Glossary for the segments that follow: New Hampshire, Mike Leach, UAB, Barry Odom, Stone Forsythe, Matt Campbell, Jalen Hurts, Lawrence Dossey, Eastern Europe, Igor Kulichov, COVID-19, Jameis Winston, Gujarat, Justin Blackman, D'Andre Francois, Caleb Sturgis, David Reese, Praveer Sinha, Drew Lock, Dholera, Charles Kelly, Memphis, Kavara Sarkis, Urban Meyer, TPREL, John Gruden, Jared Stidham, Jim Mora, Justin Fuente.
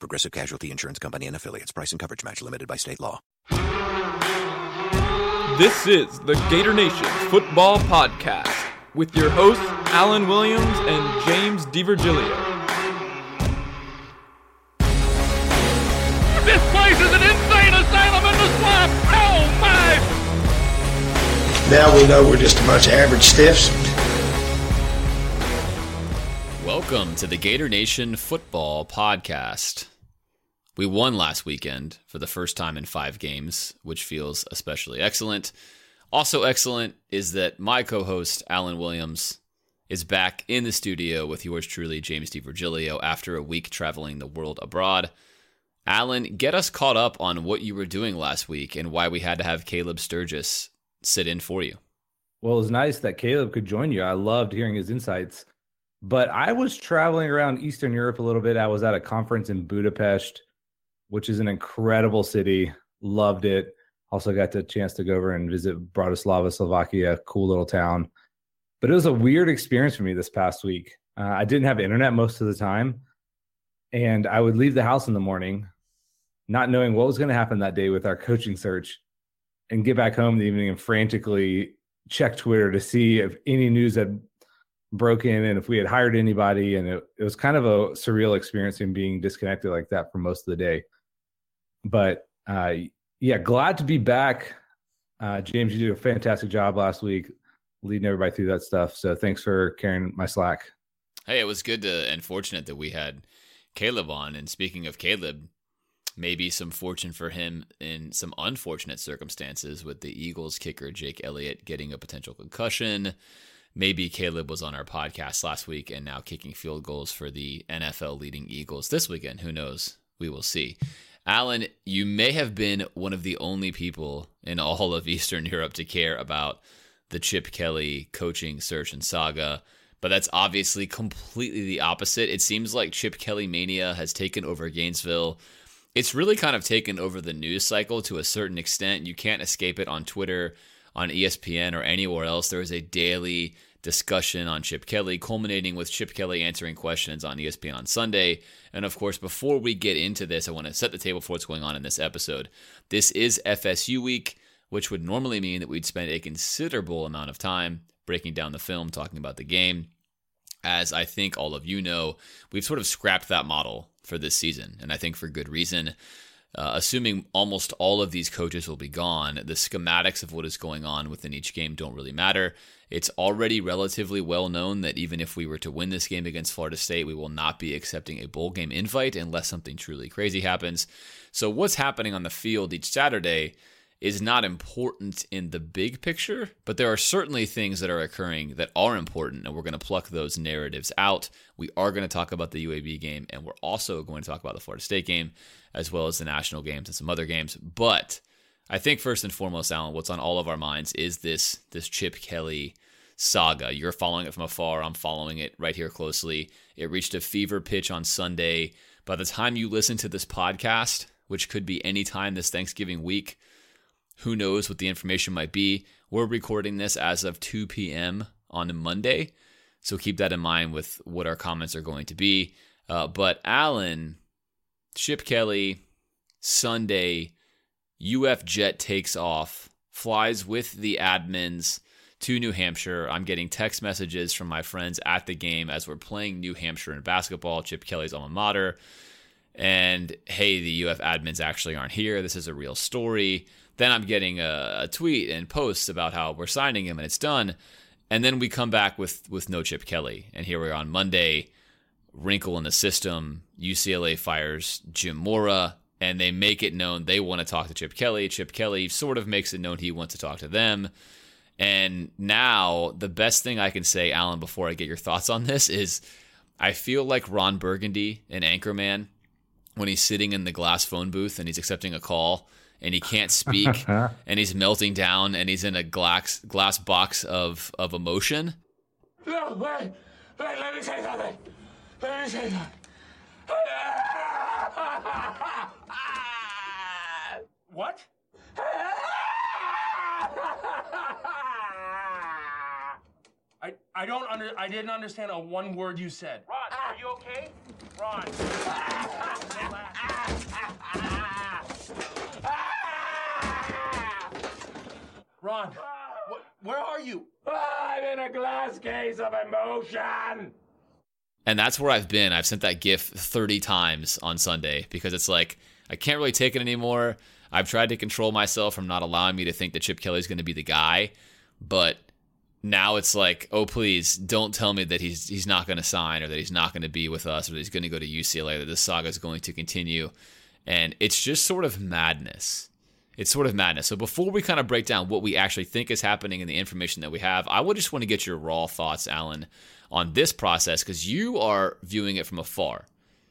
Progressive Casualty Insurance Company and Affiliates. Price and coverage match limited by state law. This is the Gator Nation Football Podcast with your hosts, Alan Williams and James D'Virgilio. This place is an insane asylum in the swamp! Oh my! Now we know we're just a bunch of average stiffs. Welcome to the Gator Nation Football Podcast. We won last weekend for the first time in 5 games, which feels especially excellent. Also excellent is that my co-host, Alan Williams, is back in the studio with yours truly, James D'Virgilio, after a week traveling the world abroad. Alan, get us caught up on what you were doing last week and why we had to have Caleb Sturgis sit in for you. Well, it was nice that Caleb could join you. I loved hearing his insights. But I was traveling around Eastern Europe a little bit. I was at a conference in Budapest, which is an incredible city. Loved it. Also got the chance to go over and visit Bratislava, Slovakia, cool little town. But it was a weird experience for me this past week. I didn't have internet most of the time. And I would leave the house in the morning, not knowing what was going to happen that day with our coaching search, and get back home in the evening and frantically check Twitter to see if any news had broken and if we had hired anybody. And it was kind of a surreal experience in being disconnected like that for most of the day. But yeah, glad to be back. James, you did a fantastic job last week leading everybody through that stuff. So thanks for carrying my slack. Hey, it was good and fortunate that we had Caleb on. And speaking of Caleb, maybe some fortune for him in some unfortunate circumstances with the Eagles kicker Jake Elliott getting a potential concussion. Maybe Caleb was on our podcast last week and now kicking field goals for the NFL leading Eagles this weekend. Who knows? We will see. Alan, you may have been one of the only people in all of Eastern Europe to care about the Chip Kelly coaching search and saga, but that's obviously completely the opposite. It seems like Chip Kelly mania has taken over Gainesville. It's really kind of taken over the news cycle to a certain extent. You can't escape it on Twitter, on ESPN, or anywhere else. There is a daily discussion on Chip Kelly, culminating with Chip Kelly answering questions on ESPN on Sunday. And of course, before we get into this, I want to set the table for what's going on in this episode. This is FSU week, which would normally mean that we'd spend a considerable amount of time breaking down the film, talking about the game. As I think all of you know, we've sort of scrapped that model for this season, and I think for good reason. Assuming almost all of these coaches will be gone, the schematics of what is going on within each game don't really matter. It's already relatively well known that even if we were to win this game against Florida State, we will not be accepting a bowl game invite unless something truly crazy happens. So what's happening on the field each Saturday is not important in the big picture, but there are certainly things that are occurring that are important, and we're going to pluck those narratives out. We are going to talk about the UAB game, and we're also going to talk about the Florida State game, as well as the national games and some other games. But I think first and foremost, Alan, what's on all of our minds is this Chip Kelly saga. You're following it from afar. I'm following it right here closely. It reached a fever pitch on Sunday. By the time you listen to this podcast, which could be any time this Thanksgiving week, who knows what the information might be. We're recording this as of 2 p.m. on Monday, so keep that in mind with what our comments are going to be. But Alan, Chip Kelly, Sunday, UF jet takes off, flies with the admins to New Hampshire. I'm getting text messages from my friends at the game as we're playing New Hampshire in basketball, Chip Kelly's alma mater. And, hey, the UF admins actually aren't here. This is a real story. Then I'm getting a tweet and posts about how we're signing him and it's done. And then we come back with no Chip Kelly. And here we are on Monday, wrinkle in the system. UCLA fires Jim Mora, and they make it known they want to talk to Chip Kelly. Chip Kelly sort of makes it known he wants to talk to them. And now the best thing I can say, Alan, before I get your thoughts on this is I feel like Ron Burgundy in Anchorman when he's sitting in the glass phone booth and he's accepting a call and he can't speak and he's melting down and he's in a glass box of emotion. No, wait, let me say something. What? I didn't understand a one word you said. Ron, are you okay? Ron. Ron, where are you? I'm in a glass case of emotion. And that's where I've been. I've sent that GIF 30 times on Sunday because it's like, I can't really take it anymore. I've tried to control myself from not allowing me to think that Chip Kelly's going to be the guy, but now it's like, oh, please don't tell me that he's not going to sign, or that he's not going to be with us, or that he's going to go to UCLA, that this saga is going to continue. And it's just sort of madness. It's sort of madness. So before we kind of break down what we actually think is happening and the information that we have, I would just want to get your raw thoughts, Alan, on this process, because you are viewing it from afar.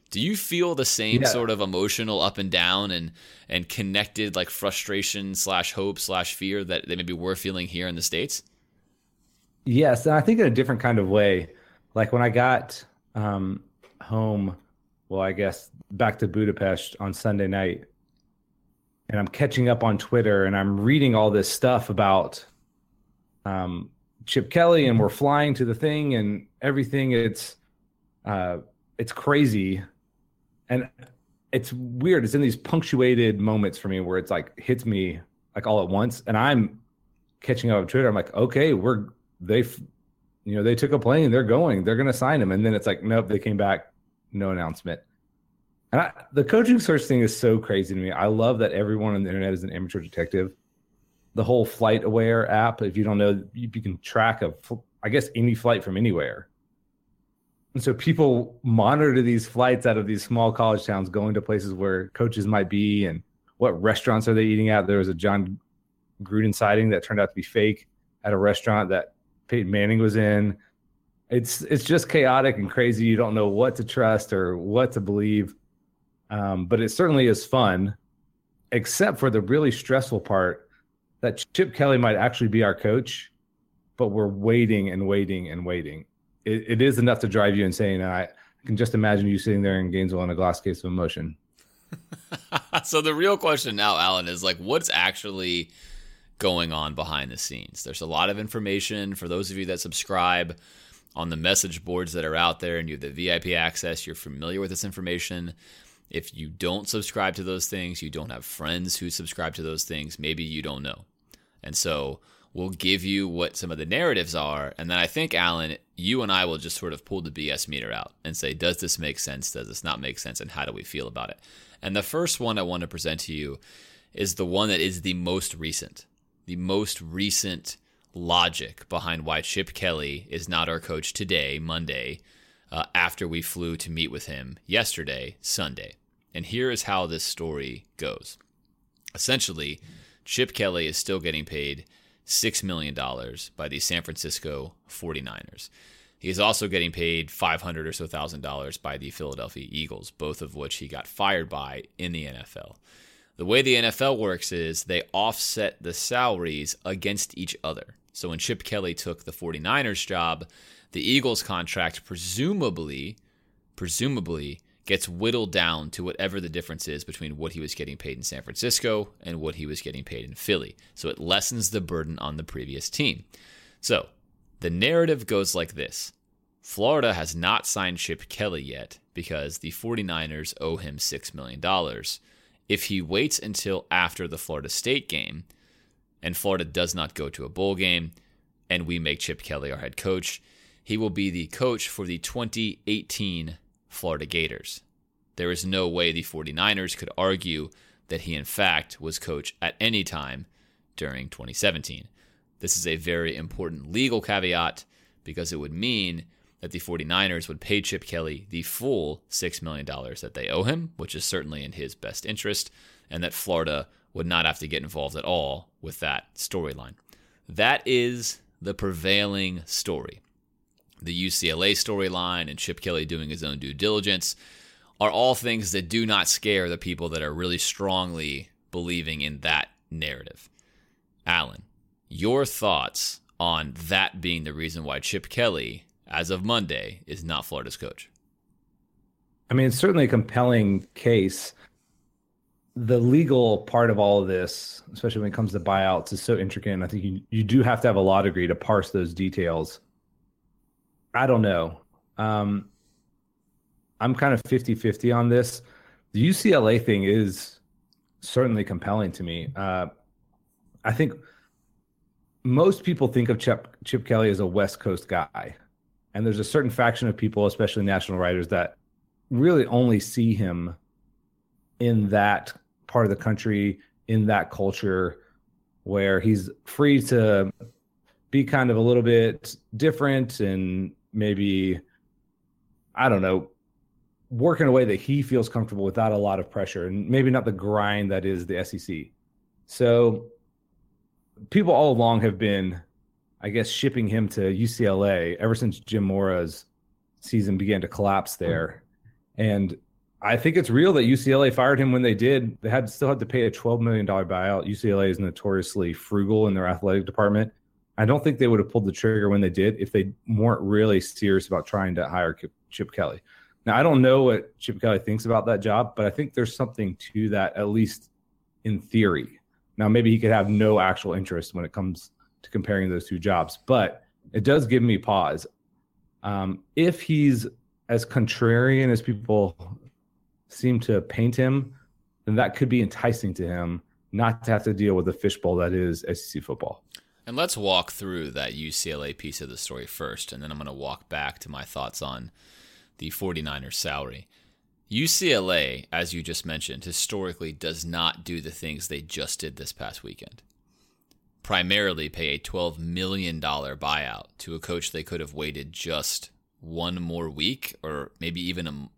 Do you feel the same sort of emotional up and down and connected, like, frustration / hope / fear that maybe we're feeling here in the States? Yes, and I think in a different kind of way. Like when I got home, well, I guess back to Budapest on Sunday night, and I'm catching up on Twitter and I'm reading all this stuff about Chip Kelly, and we're flying to the thing and everything. It's crazy, and it's weird. It's in these punctuated moments for me where it's like hits me like all at once, and I'm catching up on Twitter. I'm like, okay, they took a plane, they're going to sign him. And then it's like, nope, they came back, no announcement. And the coaching search thing is so crazy to me. I love that everyone on the internet is an amateur detective. The whole Flight Aware app, if you don't know, you can track any flight from anywhere. And so people monitor these flights out of these small college towns going to places where coaches might be and what restaurants are they eating at. There was a John Gruden sighting that turned out to be fake at a restaurant that Peyton Manning was in. It's just chaotic and crazy. You don't know what to trust or what to believe. But it certainly is fun, except for the really stressful part that Chip Kelly might actually be our coach, but we're waiting and waiting and waiting. It is enough to drive you insane. I can just imagine you sitting there in Gainesville in a glass case of emotion. So the real question now, Alan, is like, what's actually going on behind the scenes? There's a lot of information for those of you that subscribe on the message boards that are out there, and you have the VIP access. You're familiar with this information. If you don't subscribe to those things, you don't have friends who subscribe to those things, maybe you don't know. And so we'll give you what some of the narratives are. And then I think, Alan, you and I will just sort of pull the BS meter out and say, does this make sense? Does this not make sense? And how do we feel about it? And the first one I want to present to you is the one that is the most recent. The most recent logic behind why Chip Kelly is not our coach today, Monday, after we flew to meet with him yesterday, Sunday. And here is how this story goes. Essentially, Chip Kelly is still getting paid $6 million by the San Francisco 49ers. He is also getting paid $500 or so thousand dollars by the Philadelphia Eagles, both of which he got fired by in the NFL. The way the NFL works is they offset the salaries against each other. So when Chip Kelly took the 49ers job, the Eagles contract presumably gets whittled down to whatever the difference is between what he was getting paid in San Francisco and what he was getting paid in Philly. So it lessens the burden on the previous team. So the narrative goes like this. Florida has not signed Chip Kelly yet because the 49ers owe him $6 million. If he waits until after the Florida State game and Florida does not go to a bowl game and we make Chip Kelly our head coach, he will be the coach for the 2018 Florida Gators. There is no way the 49ers could argue that he, in fact, was coach at any time during 2017. This is a very important legal caveat because it would mean that the 49ers would pay Chip Kelly the full $6 million that they owe him, which is certainly in his best interest, and that Florida would not have to get involved at all with that storyline. That is the prevailing story. The UCLA storyline and Chip Kelly doing his own due diligence are all things that do not scare the people that are really strongly believing in that narrative. Alan, your thoughts on that being the reason why Chip Kelly, as of Monday, is not Florida's coach? I mean, it's certainly a compelling case. The legal part of all of this, especially when it comes to buyouts, is so intricate. And I think you do have to have a law degree to parse those details. I don't know. I'm kind of 50-50 on this. The UCLA thing is certainly compelling to me. I think most people think of Chip Kelly as a West Coast guy. And there's a certain faction of people, especially national writers, that really only see him in that part of the country, in that culture, where he's free to be kind of a little bit different and maybe, I don't know, work in a way that he feels comfortable without a lot of pressure and maybe not the grind that is the SEC. So people all along have been, I guess, shipping him to UCLA ever since Jim Mora's season began to collapse there. And I think it's real that UCLA fired him when they did. They still had to pay a $12 million buyout. UCLA is notoriously frugal in their athletic department. I don't think they would have pulled the trigger when they did if they weren't really serious about trying to hire Chip Kelly. Now, I don't know what Chip Kelly thinks about that job, but I think there's something to that, at least in theory. Now, maybe he could have no actual interest when it comes to comparing those two jobs, but it does give me pause. If he's as contrarian as people seem to paint him, then that could be enticing to him not to have to deal with the fishbowl that is SEC football. And let's walk through that UCLA piece of the story first, and then I'm going to walk back to my thoughts on the 49ers salary. UCLA, as you just mentioned, historically does not do the things they just did this past weekend. Primarily pay a $12 million buyout to a coach they could have waited just one more week, or maybe even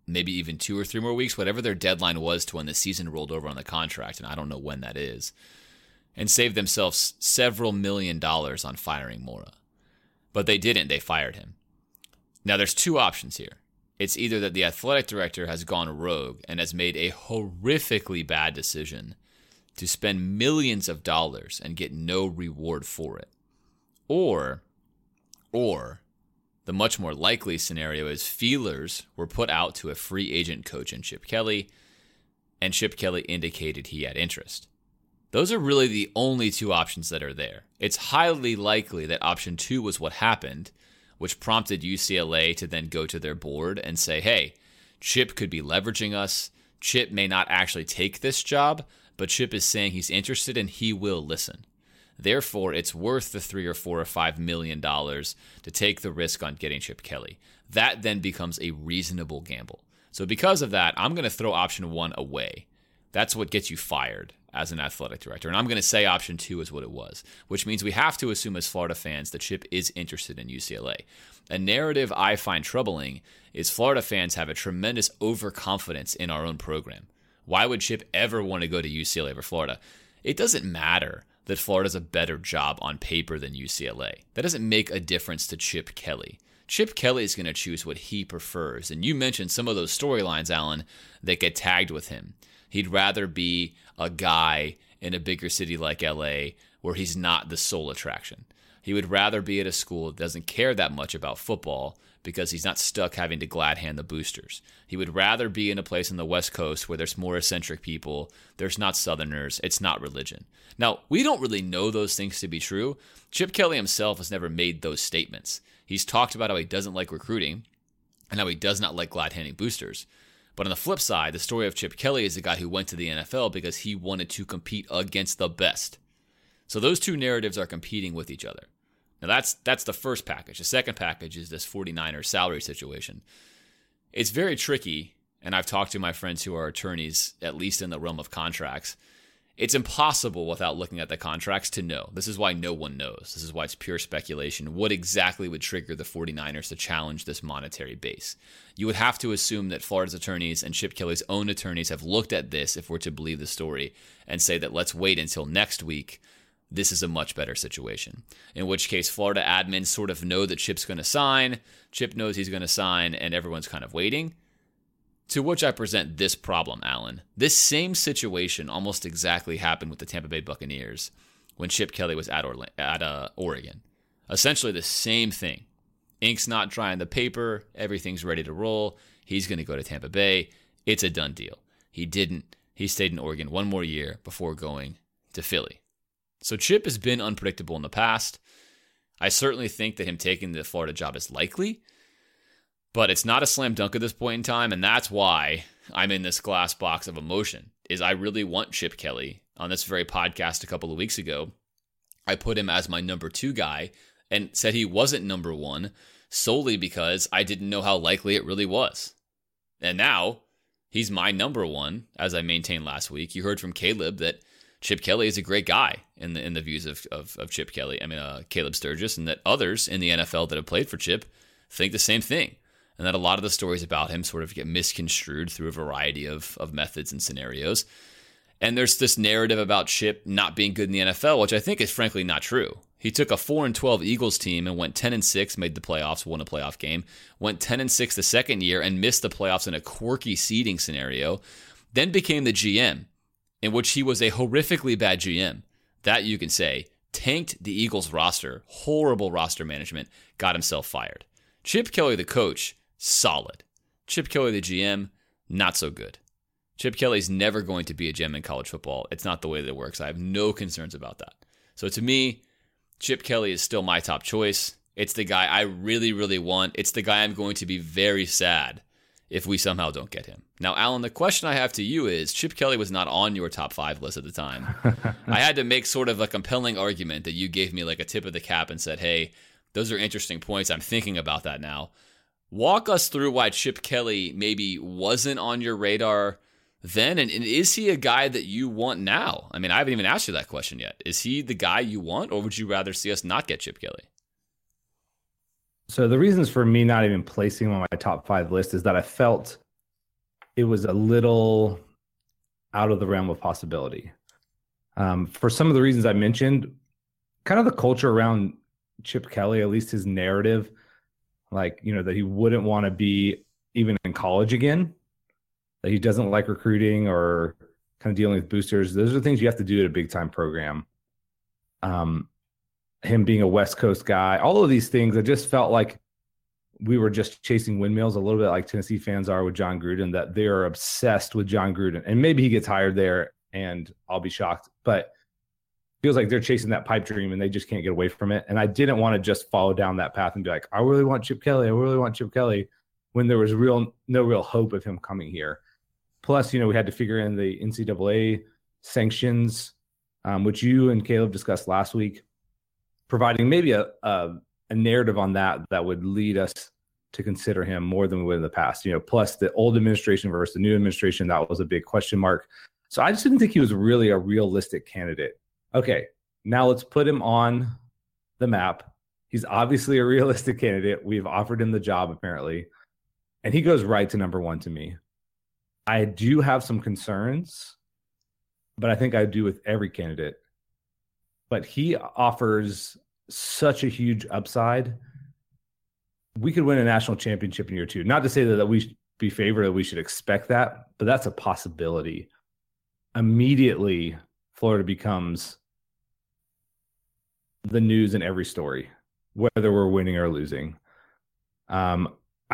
2 or 3 more weeks, whatever their deadline was to when the season rolled over on the contract, and I don't know when that is, and saved themselves several million dollars on firing Mora. But they didn't. They fired him. Now, there's two options here. It's either that the athletic director has gone rogue and has made a horrifically bad decision to spend millions of dollars and get no reward for it. Or the much more likely scenario is feelers were put out to a free agent coach in Chip Kelly, and Chip Kelly indicated he had interest. Those are really the only two options that are there. It's highly likely that option 2 was what happened, which prompted UCLA to then go to their board and say, hey, Chip could be leveraging us. Chip may not actually take this job, but Chip is saying he's interested and he will listen. Therefore, it's worth the $3 or $4 or $5 million to take the risk on getting Chip Kelly. That then becomes a reasonable gamble. So because of that, I'm going to throw option 1 away. That's what gets you fired as an athletic director. And I'm going to say option 2 is what it was, which means we have to assume as Florida fans that Chip is interested in UCLA. A narrative I find troubling is Florida fans have a tremendous overconfidence in our own program. Why would Chip ever want to go to UCLA over Florida? It doesn't matter that Florida's a better job on paper than UCLA. That doesn't make a difference to Chip Kelly. Chip Kelly is going to choose what he prefers. And you mentioned some of those storylines, Alan, that get tagged with him. He'd rather be a guy in a bigger city like LA where he's not the sole attraction. He would rather be at a school that doesn't care that much about football because he's not stuck having to glad hand the boosters. He would rather be in a place on the West Coast where there's more eccentric people, there's not Southerners, it's not religion. Now, we don't really know those things to be true. Chip Kelly himself has never made those statements. He's talked about how he doesn't like recruiting and how he does not like glad handing boosters. But on the flip side, the story of Chip Kelly is a guy who went to the NFL because he wanted to compete against the best. So those two narratives are competing with each other. Now, that's the first package. The second package is this 49er salary situation. It's very tricky, and I've talked to my friends who are attorneys, at least in the realm of contracts. It's impossible without looking at the contracts to know. This is why no one knows. This is why it's pure speculation. What exactly would trigger the 49ers to challenge this monetary base? You would have to assume that Florida's attorneys and Chip Kelly's own attorneys have looked at this, if we're to believe the story, and say that let's wait until next week. This is a much better situation, in which case Florida admins sort of know that Chip's going to sign, Chip knows he's going to sign, and everyone's kind of waiting. To which I present this problem, Alan. This same situation almost exactly happened with the Tampa Bay Buccaneers when Chip Kelly was at Oregon. Essentially the same thing. Ink's not dry on the paper. Everything's ready to roll. He's going to go to Tampa Bay. It's a done deal. He didn't. He stayed in Oregon one more year before going to Philly. So Chip has been unpredictable in the past. I certainly think that him taking the Florida job is likely, but it's not a slam dunk at this point in time, and that's why I'm in this glass box of emotion, is I really want Chip Kelly. On this very podcast a couple of weeks ago, I put him as my number 2 guy and said he wasn't number 1 solely because I didn't know how likely it really was. And now he's my number 1, as I maintained last week. You heard from Caleb that Chip Kelly is a great guy in the views of Chip Kelly. I mean, Caleb Sturgis, and that others in the NFL that have played for Chip think the same thing. And that a lot of the stories about him sort of get misconstrued through a variety of methods and scenarios. And there's this narrative about Chip not being good in the NFL, which I think is frankly not true. He took a 4-12 Eagles team and went 10-6, made the playoffs, won a playoff game, went 10-6 the second year and missed the playoffs in a quirky seeding scenario, then became the GM, in which he was a horrifically bad GM. That you can say, tanked the Eagles roster, horrible roster management, got himself fired. Chip Kelly, the coach, solid. Chip Kelly, the GM, not so good. Chip Kelly's never going to be a gem in college football. It's not the way that it works. I have no concerns about that. So to me, Chip Kelly is still my top choice. It's the guy I really, really want. It's the guy I'm going to be very sad if we somehow don't get him. Now, Alan, the question I have to you is, Chip Kelly was not on your top 5 list at the time. I had to make sort of a compelling argument that you gave me like a tip of the cap and said, hey, those are interesting points. I'm thinking about that now. Walk us through why Chip Kelly maybe wasn't on your radar then, and is he a guy that you want now? I mean, I haven't even asked you that question yet. Is he the guy you want, or would you rather see us not get Chip Kelly? So the reasons for me not even placing him on my top 5 list is that I felt it was a little out of the realm of possibility. For some of the reasons I mentioned, kind of the culture around Chip Kelly, at least his narrative, like, you know, that he wouldn't want to be even in college again. That he doesn't like recruiting or kind of dealing with boosters. Those are things you have to do at a big time program. Him being a West Coast guy, all of these things, I just felt like we were just chasing windmills a little bit like Tennessee fans are with John Gruden, that they are obsessed with John Gruden. And maybe he gets hired there and I'll be shocked, but feels like they're chasing that pipe dream and they just can't get away from it. And I didn't want to just follow down that path and be like, I really want Chip Kelly. I really want Chip Kelly, when there was no real hope of him coming here. Plus, you know, we had to figure in the NCAA sanctions, which you and Caleb discussed last week, providing maybe a narrative on that would lead us to consider him more than we would in the past. You know, plus the old administration versus the new administration, that was a big question mark. So I just didn't think he was really a realistic candidate. Okay, now let's put him on the map. He's obviously a realistic candidate. We've offered him the job, apparently. And he goes right to number 1 to me. I do have some concerns, but I think I do with every candidate. But he offers such a huge upside. We could win a national championship in year 2. Not to say that we should be favored, that we should expect that, but that's a possibility. Immediately, Florida becomes the news in every story, whether we're winning or losing. I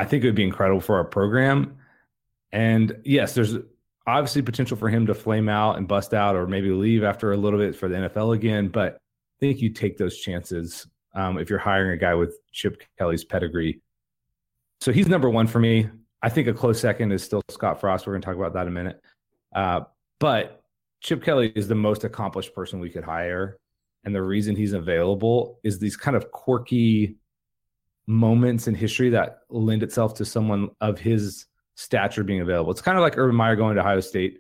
think it would be incredible for our program. And yes, there's obviously potential for him to flame out and bust out or maybe leave after a little bit for the NFL again. But I think you take those chances if you're hiring a guy with Chip Kelly's pedigree. So he's number 1 for me. I think a close second is still Scott Frost. We're going to talk about that in a minute. But Chip Kelly is the most accomplished person we could hire. And the reason he's available is these kind of quirky moments in history that lend itself to someone of his stature being available. It's kind of like Urban Meyer going to Ohio State.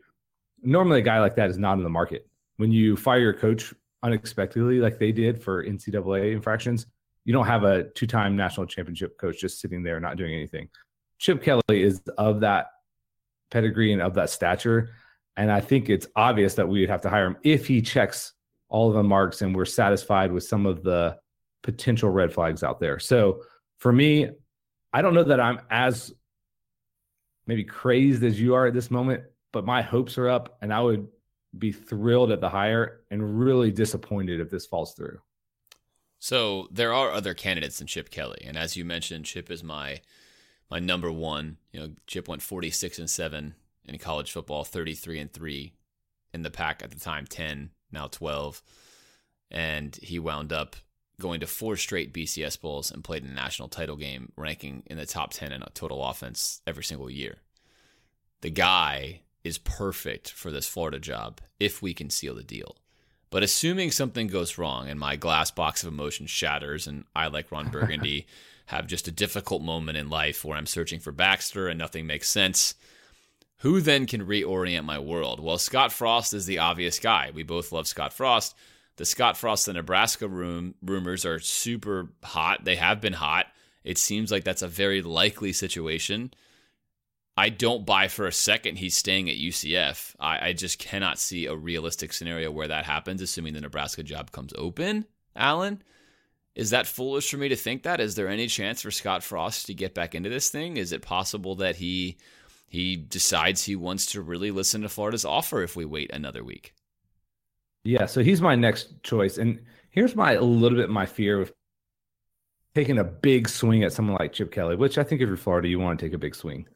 Normally a guy like that is not in the market. When you fire your coach unexpectedly, like they did for NCAA infractions, you don't have a 2-time national championship coach just sitting there not doing anything. Chip Kelly is of that pedigree and of that stature. And I think it's obvious that we would have to hire him if he checks all of the marks and we're satisfied with some of the potential red flags out there. So for me, I don't know that I'm as maybe crazed as you are at this moment, but my hopes are up, and I would be thrilled at the hire and really disappointed if this falls through. So there are other candidates than Chip Kelly. And as you mentioned, Chip is my number one. You know, Chip went 46-7 in college football, 33-3 in the pack at the time, 10, now 12. And he wound up going to 4 straight BCS Bowls and played in the national title game, ranking in the top 10 in total offense every single year. The guy is perfect for this Florida job if we can seal the deal. But assuming something goes wrong and my glass box of emotions shatters and I, like Ron Burgundy, have just a difficult moment in life where I'm searching for Baxter and nothing makes sense, who then can reorient my world? Well, Scott Frost is the obvious guy. We both love Scott Frost. The Scott Frost, the Nebraska rumors are super hot. They have been hot. It seems like that's a very likely situation. I don't buy for a second he's staying at UCF. I just cannot see a realistic scenario where that happens, assuming the Nebraska job comes open. Alan, is that foolish for me to think that? Is there any chance for Scott Frost to get back into this thing? Is it possible that he decides he wants to really listen to Florida's offer if we wait another week? Yeah, so he's my next choice. And here's a little bit my fear of taking a big swing at someone like Chip Kelly, which I think if you're Florida, you want to take a big swing.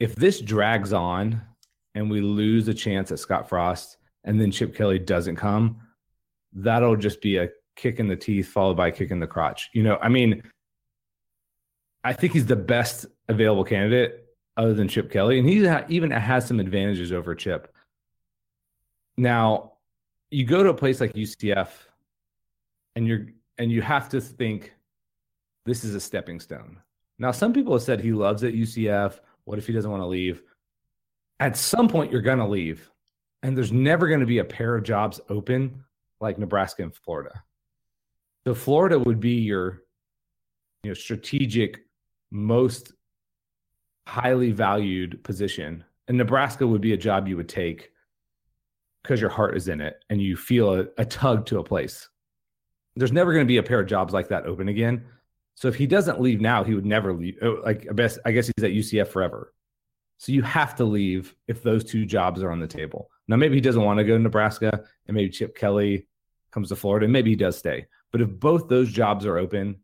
If this drags on and we lose a chance at Scott Frost and then Chip Kelly doesn't come, that'll just be a kick in the teeth followed by a kick in the crotch. You know, I mean, I think he's the best available candidate other than Chip Kelly, and he even has some advantages over Chip. Now, you go to a place like UCF, and you have to think this is a stepping stone. Now, some people have said he loves it, UCF. What if he doesn't want to leave? At some point, you're going to leave, and there's never going to be a pair of jobs open like Nebraska and Florida. So Florida would be your, you know, strategic, most highly valued position, and Nebraska would be a job you would take because your heart is in it and you feel a tug to a place. There's never going to be a pair of jobs like that open again. So if he doesn't leave now, he would never leave. Like, I guess he's at UCF forever. So you have to leave if those two jobs are on the table. Now, maybe he doesn't want to go to Nebraska, and maybe Chip Kelly comes to Florida, and maybe he does stay. But if both those jobs are open,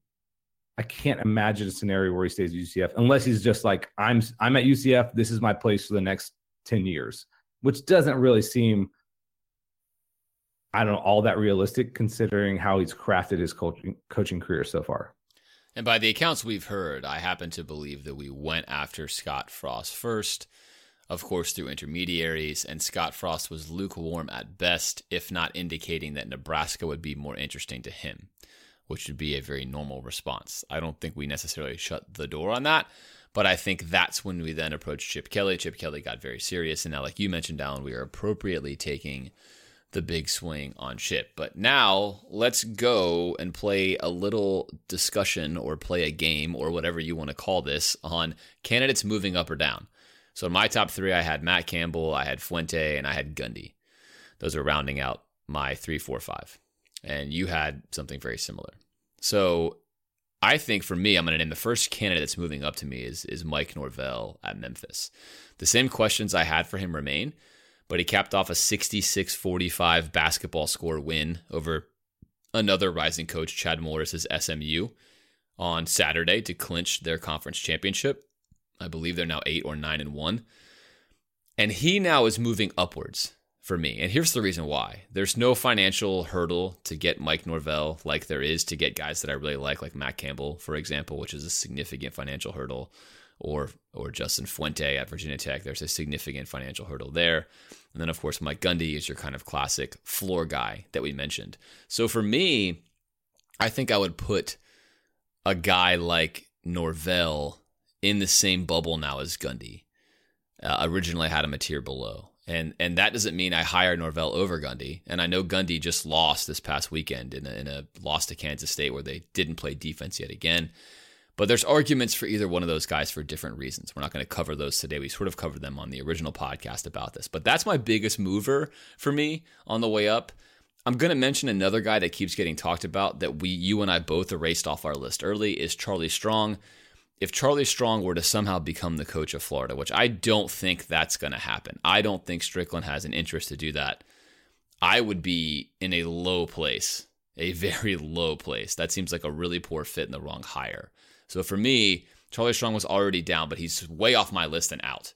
I can't imagine a scenario where he stays at UCF unless he's just like, I'm at UCF. This is my place for the next 10 years, which doesn't really seem, I don't know, all that realistic considering how he's crafted his coaching career so far. And by the accounts we've heard, I happen to believe that we went after Scott Frost first, of course, through intermediaries, and Scott Frost was lukewarm at best, if not indicating that Nebraska would be more interesting to him, which would be a very normal response. I don't think we necessarily shut the door on that, but I think that's when we then approached Chip Kelly. Chip Kelly got very serious, and now, like you mentioned, Alan, we are appropriately taking the big swing on Chip. But now let's go and play a little discussion or play a game or whatever you want to call this on candidates moving up or down. So in my top three, I had Matt Campbell, I had Fuente, and I had Gundy. Those are rounding out my 3, 4, 5. And you had something very similar. So I think for me, I'm going to name the first candidate that's moving up to me is Mike Norvell at Memphis. The same questions I had for him remain, but he capped off a 66-45 basketball score win over another rising coach, Chad Morris's SMU, on Saturday to clinch their conference championship. I believe they're now 8 or 9-1. And he now is moving upwards for me. And here's the reason why. There's no financial hurdle to get Mike Norvell like there is to get guys that I really like Matt Campbell, for example, which is a significant financial hurdle. Or Justin Fuente at Virginia Tech, there's a significant financial hurdle there. And then, of course, Mike Gundy is your kind of classic floor guy that we mentioned. So for me, I think I would put a guy like Norvell in the same bubble now as Gundy. Originally, I had him a tier below. And that doesn't mean I hire Norvell over Gundy. And I know Gundy just lost this past weekend in a loss to Kansas State where they didn't play defense yet again. But there's arguments for either one of those guys for different reasons. We're not going to cover those today. We sort of covered them on the original podcast about this. But that's my biggest mover for me on the way up. I'm going to mention another guy that keeps getting talked about that you and I both erased off our list early is Charlie Strong. if Charlie Strong were to somehow become the coach of Florida, which I don't think that's going to happen. I don't think Strickland has an interest to do that. I would be in a low place, a very low place. That seems like a really poor fit and the wrong hire. So for me, Charlie Strong was already down, but he's way off my list and out.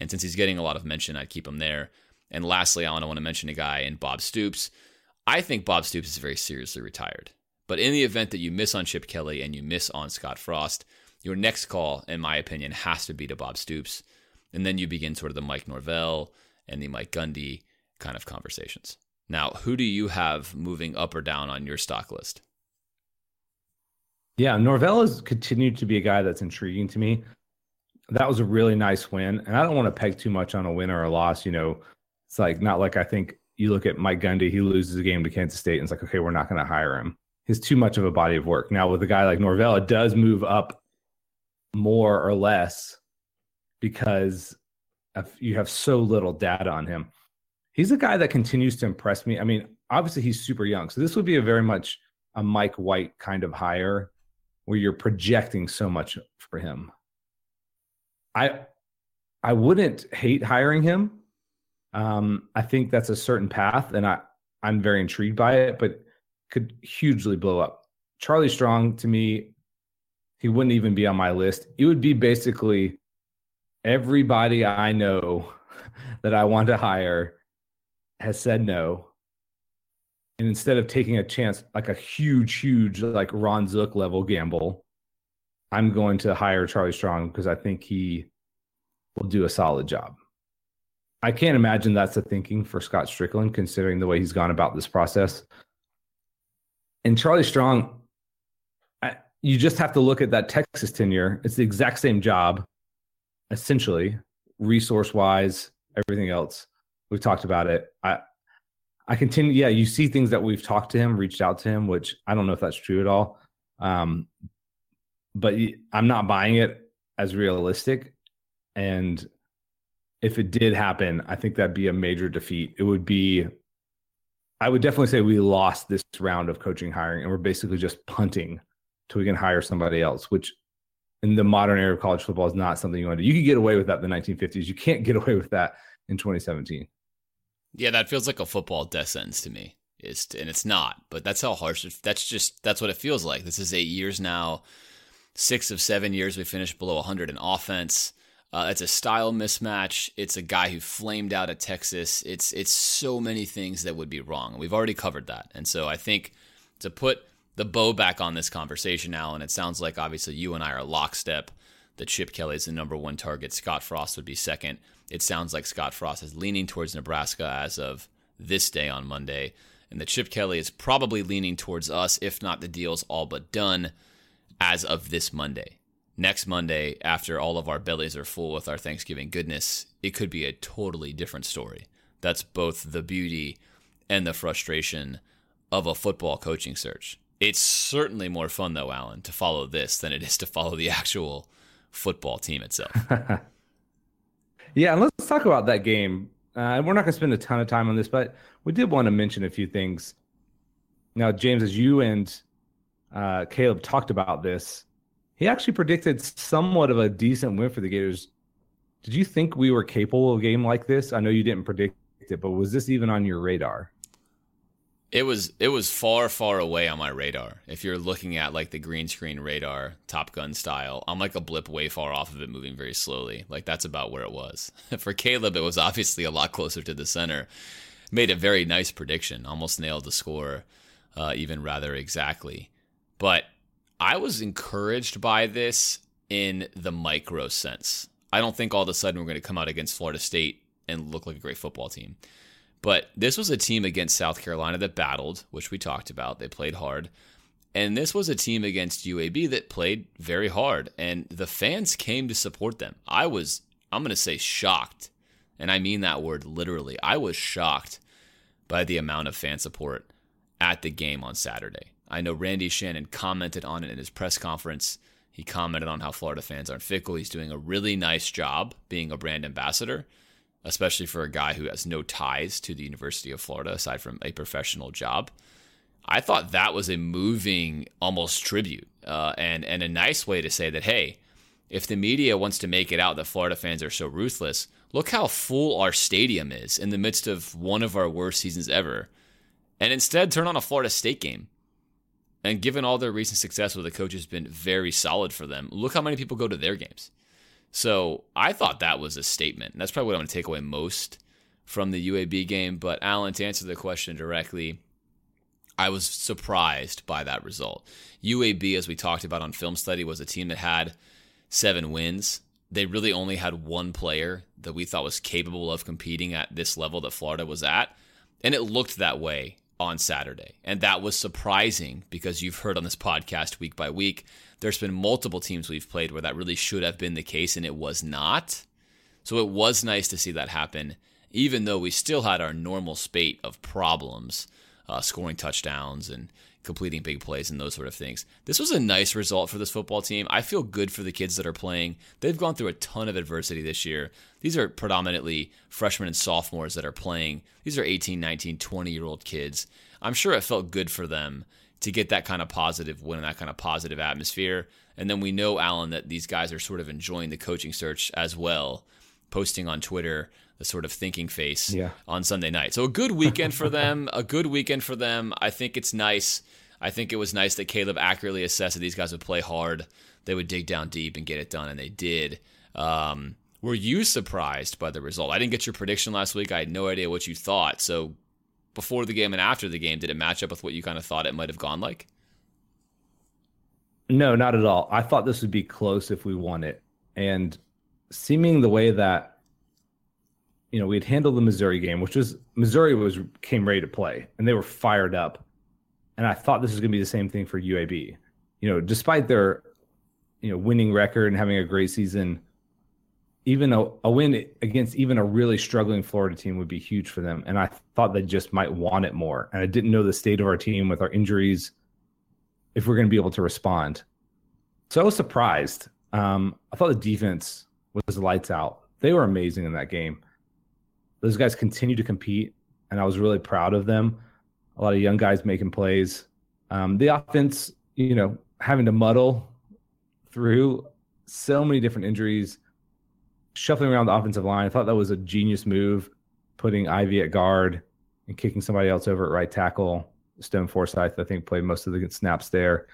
And since he's getting a lot of mention, I'd keep him there. And lastly, I want to mention a guy in Bob Stoops. I think Bob Stoops is very seriously retired. But in the event that you miss on Chip Kelly and you miss on Scott Frost, your next call, in my opinion, has to be to Bob Stoops. And then you begin sort of the Mike Norvell and the Mike Gundy kind of conversations. Now, who do you have moving up or down on your stock list? Yeah, Norvell has continued to be a guy that's intriguing to me. That was a really nice win. And I don't want to peg too much on a win or a loss. You know, it's like, not like I think you look at Mike Gundy, he loses a game to Kansas State and it's like, okay, we're not going to hire him. He's too much of a body of work. Now with a guy like Norvell, it does move up more or less because you have so little data on him. He's a guy that continues to impress me. I mean, obviously he's super young. So this would be a very much a Mike White kind of hire where you're projecting so much for him. I wouldn't hate hiring him. I think that's a certain path, and I'm very intrigued by it, but could hugely blow up. Charlie Strong, to me, he wouldn't even be on my list. It would be basically everybody I know that I want to hire has said no. And instead of taking a chance, like a huge, like Ron Zook level gamble, I'm going to hire Charlie Strong because I think he will do a solid job. I can't imagine that's the thinking for Scott Strickland, considering the way he's gone about this process. And Charlie Strong, you just have to look at that Texas tenure. It's the exact same job, essentially, resource-wise, everything else. We've talked about it. I continue. Yeah, you see things that we've talked to him, reached out to him, which I don't know if that's true at all. But I'm not buying it as realistic. And if it did happen, I think that'd be a major defeat. It would be, I would definitely say we lost this round of coaching hiring and we're basically just punting till we can hire somebody else, which in the modern era of college football is not something you want to do. You could get away with that in the 1950s. You can't get away with that in 2017. Yeah, that feels like a football death sentence to me. And it's not, but that's how harsh it, that's what it feels like. This is 8 years now. 6 of 7 years, we finished below 100 in offense. It's a style mismatch. It's a guy who flamed out at Texas. It's so many things that would be wrong. We've already covered that. And so I think to put the bow back on this conversation, Alan, it sounds like obviously you and I are lockstep, that Chip Kelly is the number one target. Scott Frost would be second. It sounds like Scott Frost is leaning towards Nebraska as of this day on Monday. And that Chip Kelly is probably leaning towards us, if not the deal's all but done, as of this Monday. Next Monday, after all of our bellies are full with our Thanksgiving goodness, it could be a totally different story. That's both the beauty and the frustration of a football coaching search. It's certainly more fun, though, Alan, to follow this than it is to follow the actual football team itself. Yeah, and let's talk about that game. We're not going to spend a ton of time on this, but we did want to mention a few things. Now, James, as you and Caleb talked about this, he actually predicted somewhat of a decent win for the Gators. Did you think we were capable of a game like this? I know you didn't predict it, but was this even on your radar? It was far, far away on my radar. If you're looking at like the green screen radar, Top Gun style, I'm like a blip way far off of it moving very slowly. Like that's about where it was. For Caleb, it was obviously a lot closer to the center. Made a very nice prediction. Almost nailed the score, even rather exactly. But I was encouraged by this in the micro sense. I don't think all of a sudden we're going to come out against Florida State and look like a great football team. But this was a team against South Carolina that battled, which we talked about. They played hard. And this was a team against UAB that played very hard. And the fans came to support them. I'm going to say shocked. And I mean that word literally. I was shocked by the amount of fan support at the game on Saturday. I know Randy Shannon commented on it in his press conference. He commented on how Florida fans aren't fickle. He's doing a really nice job being a brand ambassador, especially for a guy who has no ties to the University of Florida aside from a professional job. I thought that was a moving almost tribute and a nice way to say that, hey, If the media wants to make it out that Florida fans are so ruthless, look how full our stadium is in the midst of one of our worst seasons ever. And instead, turn on a Florida State game. And given all their recent success with the coach has been very solid for them, look how many people go to their games. So I thought that was a statement. And that's probably what I'm going to take away most from the UAB game. But Alan, to answer the question directly, I was surprised by that result. UAB, as we talked about on Film Study, was a team that had 7 wins. They really only had one player that we thought was capable of competing at this level that Florida was at. And it looked that way on Saturday. And that was surprising because you've heard on this podcast week by week, there's been multiple teams we've played where that really should have been the case, and it was not. So it was nice to see that happen, even though we still had our normal spate of problems, scoring touchdowns and completing big plays and those sort of things. This was a nice result for this football team. I feel good for the kids that are playing. They've gone through a ton of adversity this year. These are predominantly freshmen and sophomores that are playing. These are 18, 19, 20-year-old kids. I'm sure it felt good for them to get that kind of positive win and that kind of positive atmosphere. And then we know, Alan, that these guys are sort of enjoying the coaching search as well, posting on Twitter the sort of thinking face on Sunday night. So a good weekend for them, I think it's nice. I think it was nice that Caleb accurately assessed that these guys would play hard. They would dig down deep and get it done, and they did. Were you surprised by the result? I didn't get your prediction last week. I had no idea what you thought. So before the game and after the game, did it match up with what you kind of thought it might have gone like? No, not at all. I thought this would be close if we won it. And seeming the way that we had handled the Missouri game, which was Missouri came ready to play, and they were fired up. And I thought this was going to be the same thing for UAB. Despite their winning record and having a great season, even a win against even a really struggling Florida team would be huge for them. And I thought they just might want it more. And I didn't know the state of our team with our injuries, if we're going to be able to respond. So I was surprised. I thought the defense was lights out. They were amazing in that game. Those guys continue to compete, and I was really proud of them. A lot of young guys making plays. The offense, having to muddle through so many different injuries, shuffling around the offensive line. I thought that was a genius move, putting Ivy at guard and kicking somebody else over at right tackle. Stone Forsythe, I think, played most of the snaps there,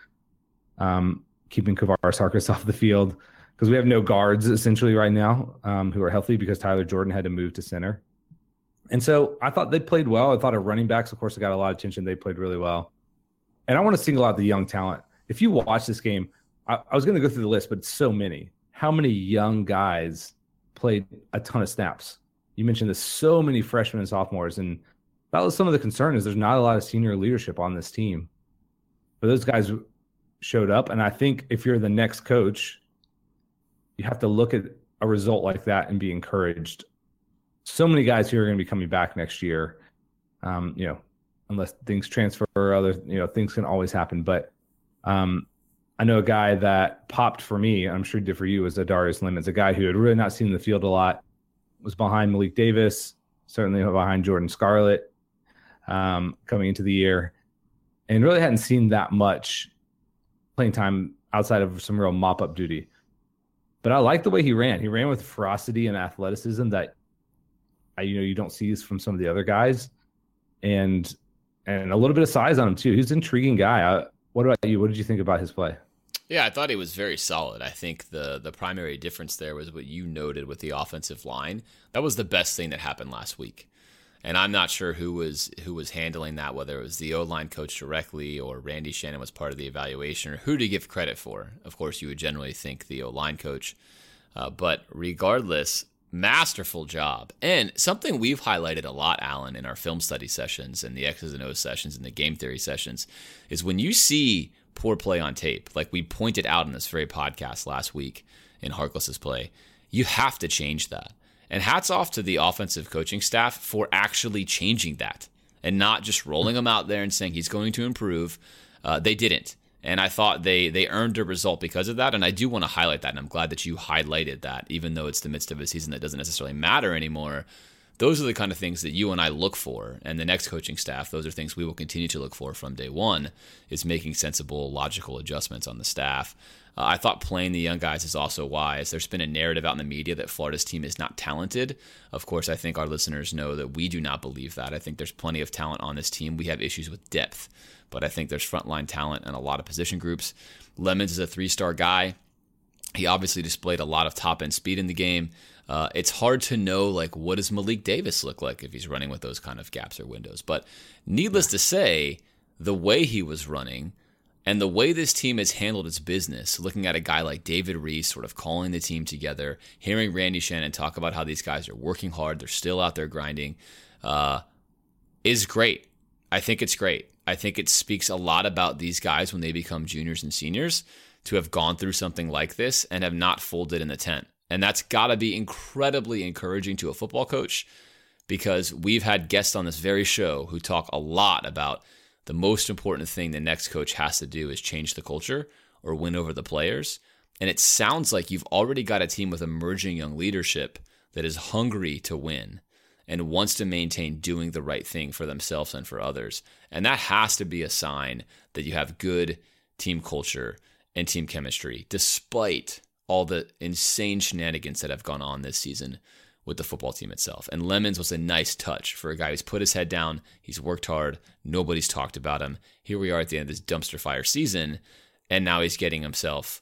keeping Kavara Sarkis off the field because we have no guards essentially right now who are healthy because Tyler Jordan had to move to center. And so I thought they played well. I thought our running backs, of course, got a lot of attention. They played really well. And I want to single out the young talent. If you watch this game, I was going to go through the list, but it's so many. How many young guys played a ton of snaps? You mentioned there's so many freshmen and sophomores, and that was some of the concern is there's not a lot of senior leadership on this team. But those guys showed up, and I think if you're the next coach, you have to look at a result like that and be encouraged. So many guys who are going to be coming back next year, unless things transfer or other, things can always happen. But I know a guy that popped for me, I'm sure did for you, was Darius Lemons, a guy who had really not seen the field a lot, was behind Malik Davis, certainly behind Jordan Scarlett coming into the year, and really hadn't seen that much playing time outside of some real mop-up duty. But I like the way he ran. He ran with ferocity and athleticism that you don't see this from some of the other guys, and a little bit of size on him too. He's an intriguing guy. What about you? What did you think about his play? Yeah, I thought he was very solid. I think the primary difference there was what you noted with the offensive line. That was the best thing that happened last week, and I'm not sure who was handling that, whether it was the O-line coach directly or Randy Shannon was part of the evaluation, or who to give credit for. Of course, you would generally think the O-line coach, but regardless. Masterful job. And something we've highlighted a lot, Alan, in our film study sessions and the X's and O's sessions and the game theory sessions is when you see poor play on tape, like we pointed out in this very podcast last week in Harkless's play, you have to change that. And hats off to the offensive coaching staff for actually changing that and not just rolling him out there and saying he's going to improve. They didn't. And I thought they earned a result because of that. And I do want to highlight that. And I'm glad that you highlighted that, even though it's the midst of a season that doesn't necessarily matter anymore. Those are the kind of things that you and I look for, and the next coaching staff, those are things we will continue to look for from day one, is making sensible, logical adjustments on the staff. I thought playing the young guys is also wise. There's been a narrative out in the media that Florida's team is not talented. Of course, I think our listeners know that we do not believe that. I think there's plenty of talent on this team. We have issues with depth, but I think there's frontline talent in a lot of position groups. Lemons is a 3-star guy. He obviously displayed a lot of top-end speed in the game. It's hard to know, like, what does Malik Davis look like if he's running with those kind of gaps or windows? But needless to say, the way he was running and the way this team has handled its business, looking at a guy like David Reese sort of calling the team together, hearing Randy Shannon talk about how these guys are working hard, they're still out there grinding, is great. I think it's great. I think it speaks a lot about these guys when they become juniors and seniors to have gone through something like this and have not folded in the tent. And that's got to be incredibly encouraging to a football coach, because we've had guests on this very show who talk a lot about the most important thing the next coach has to do is change the culture or win over the players. And it sounds like you've already got a team with emerging young leadership that is hungry to win and wants to maintain doing the right thing for themselves and for others. And that has to be a sign that you have good team culture and team chemistry, despite all the insane shenanigans that have gone on this season with the football team itself. And Lemons was a nice touch for a guy who's put his head down, he's worked hard, nobody's talked about him. Here we are at the end of this dumpster fire season, and now he's getting himself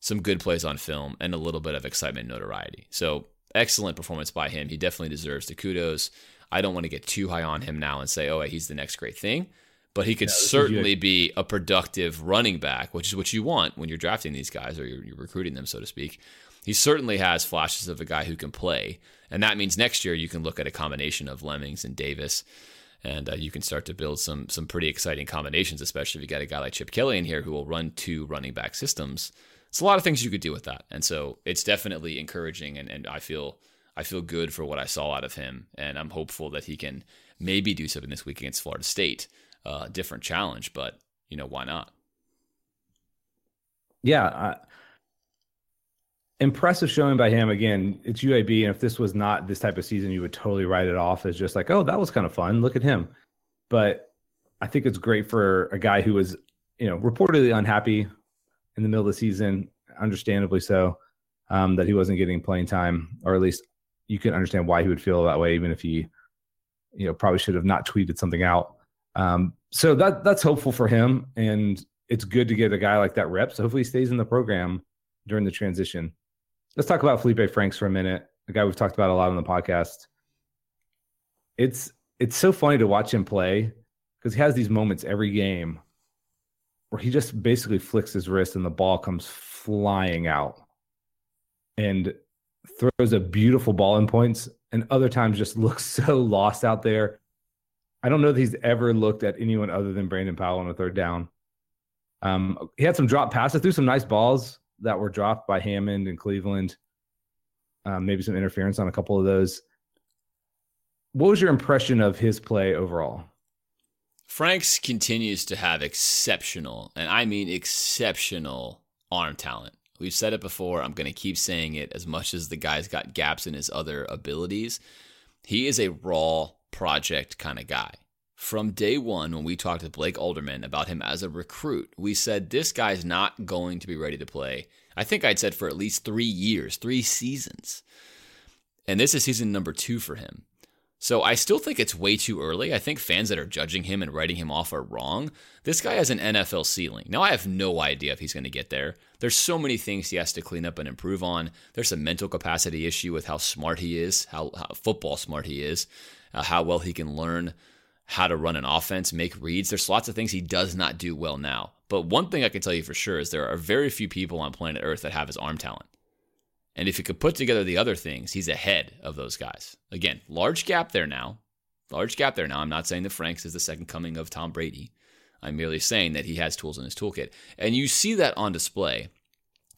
some good plays on film and a little bit of excitement and notoriety. So excellent performance by him. He definitely deserves the kudos. I don't want to get too high on him now and say, oh, he's the next great thing. But he could certainly be a productive running back, which is what you want when you're drafting these guys or you're recruiting them, so to speak. He certainly has flashes of a guy who can play. And that means next year you can look at a combination of Lemons and Davis, and you can start to build some pretty exciting combinations, especially if you got a guy like Chip Kelly in here who will run 2 running back systems. It's a lot of things you could do with that. And so it's definitely encouraging, and I feel good for what I saw out of him. And I'm hopeful that he can maybe do something this week against Florida State. Different challenge, but you know, why not? Yeah. Impressive showing by him. Again, it's UAB. And if this was not this type of season, you would totally write it off as just like, oh, that was kind of fun. Look at him. But I think it's great for a guy who was, reportedly unhappy in the middle of the season, understandably so, that he wasn't getting playing time, or at least you can understand why he would feel that way, even if he, probably should have not tweeted something out. So that's hopeful for him, and it's good to get a guy like that rep. So hopefully he stays in the program during the transition. Let's talk about Felipe Franks for a minute, a guy we've talked about a lot on the podcast. It's so funny to watch him play, because he has these moments every game where he just basically flicks his wrist and the ball comes flying out and throws a beautiful ball in points, and other times just looks so lost out there. I don't know that he's ever looked at anyone other than Brandon Powell on a third down. He had some drop passes, threw some nice balls that were dropped by Hammond and Cleveland. Maybe some interference on a couple of those. What was your impression of his play overall? Franks continues to have exceptional, and I mean exceptional, arm talent. We've said it before. I'm going to keep saying it. As much as the guy's got gaps in his other abilities, he is a raw project kind of guy. From day one, when we talked to Blake Alderman about him as a recruit, we said, this guy's not going to be ready to play. I think I'd said for at least 3 years, 3 seasons. And this is season number 2 for him. So I still think it's way too early. I think fans that are judging him and writing him off are wrong. This guy has an NFL ceiling. Now, I have no idea if he's going to get there. There's so many things he has to clean up and improve on. There's a mental capacity issue with how smart he is, how football smart he is, how well he can learn how to run an offense, make reads. There's lots of things he does not do well now. But one thing I can tell you for sure is there are very few people on planet Earth that have his arm talent. And if he could put together the other things, he's ahead of those guys. Again, large gap there now. Large gap there now. I'm not saying that Franks is the second coming of Tom Brady. I'm merely saying that he has tools in his toolkit. And you see that on display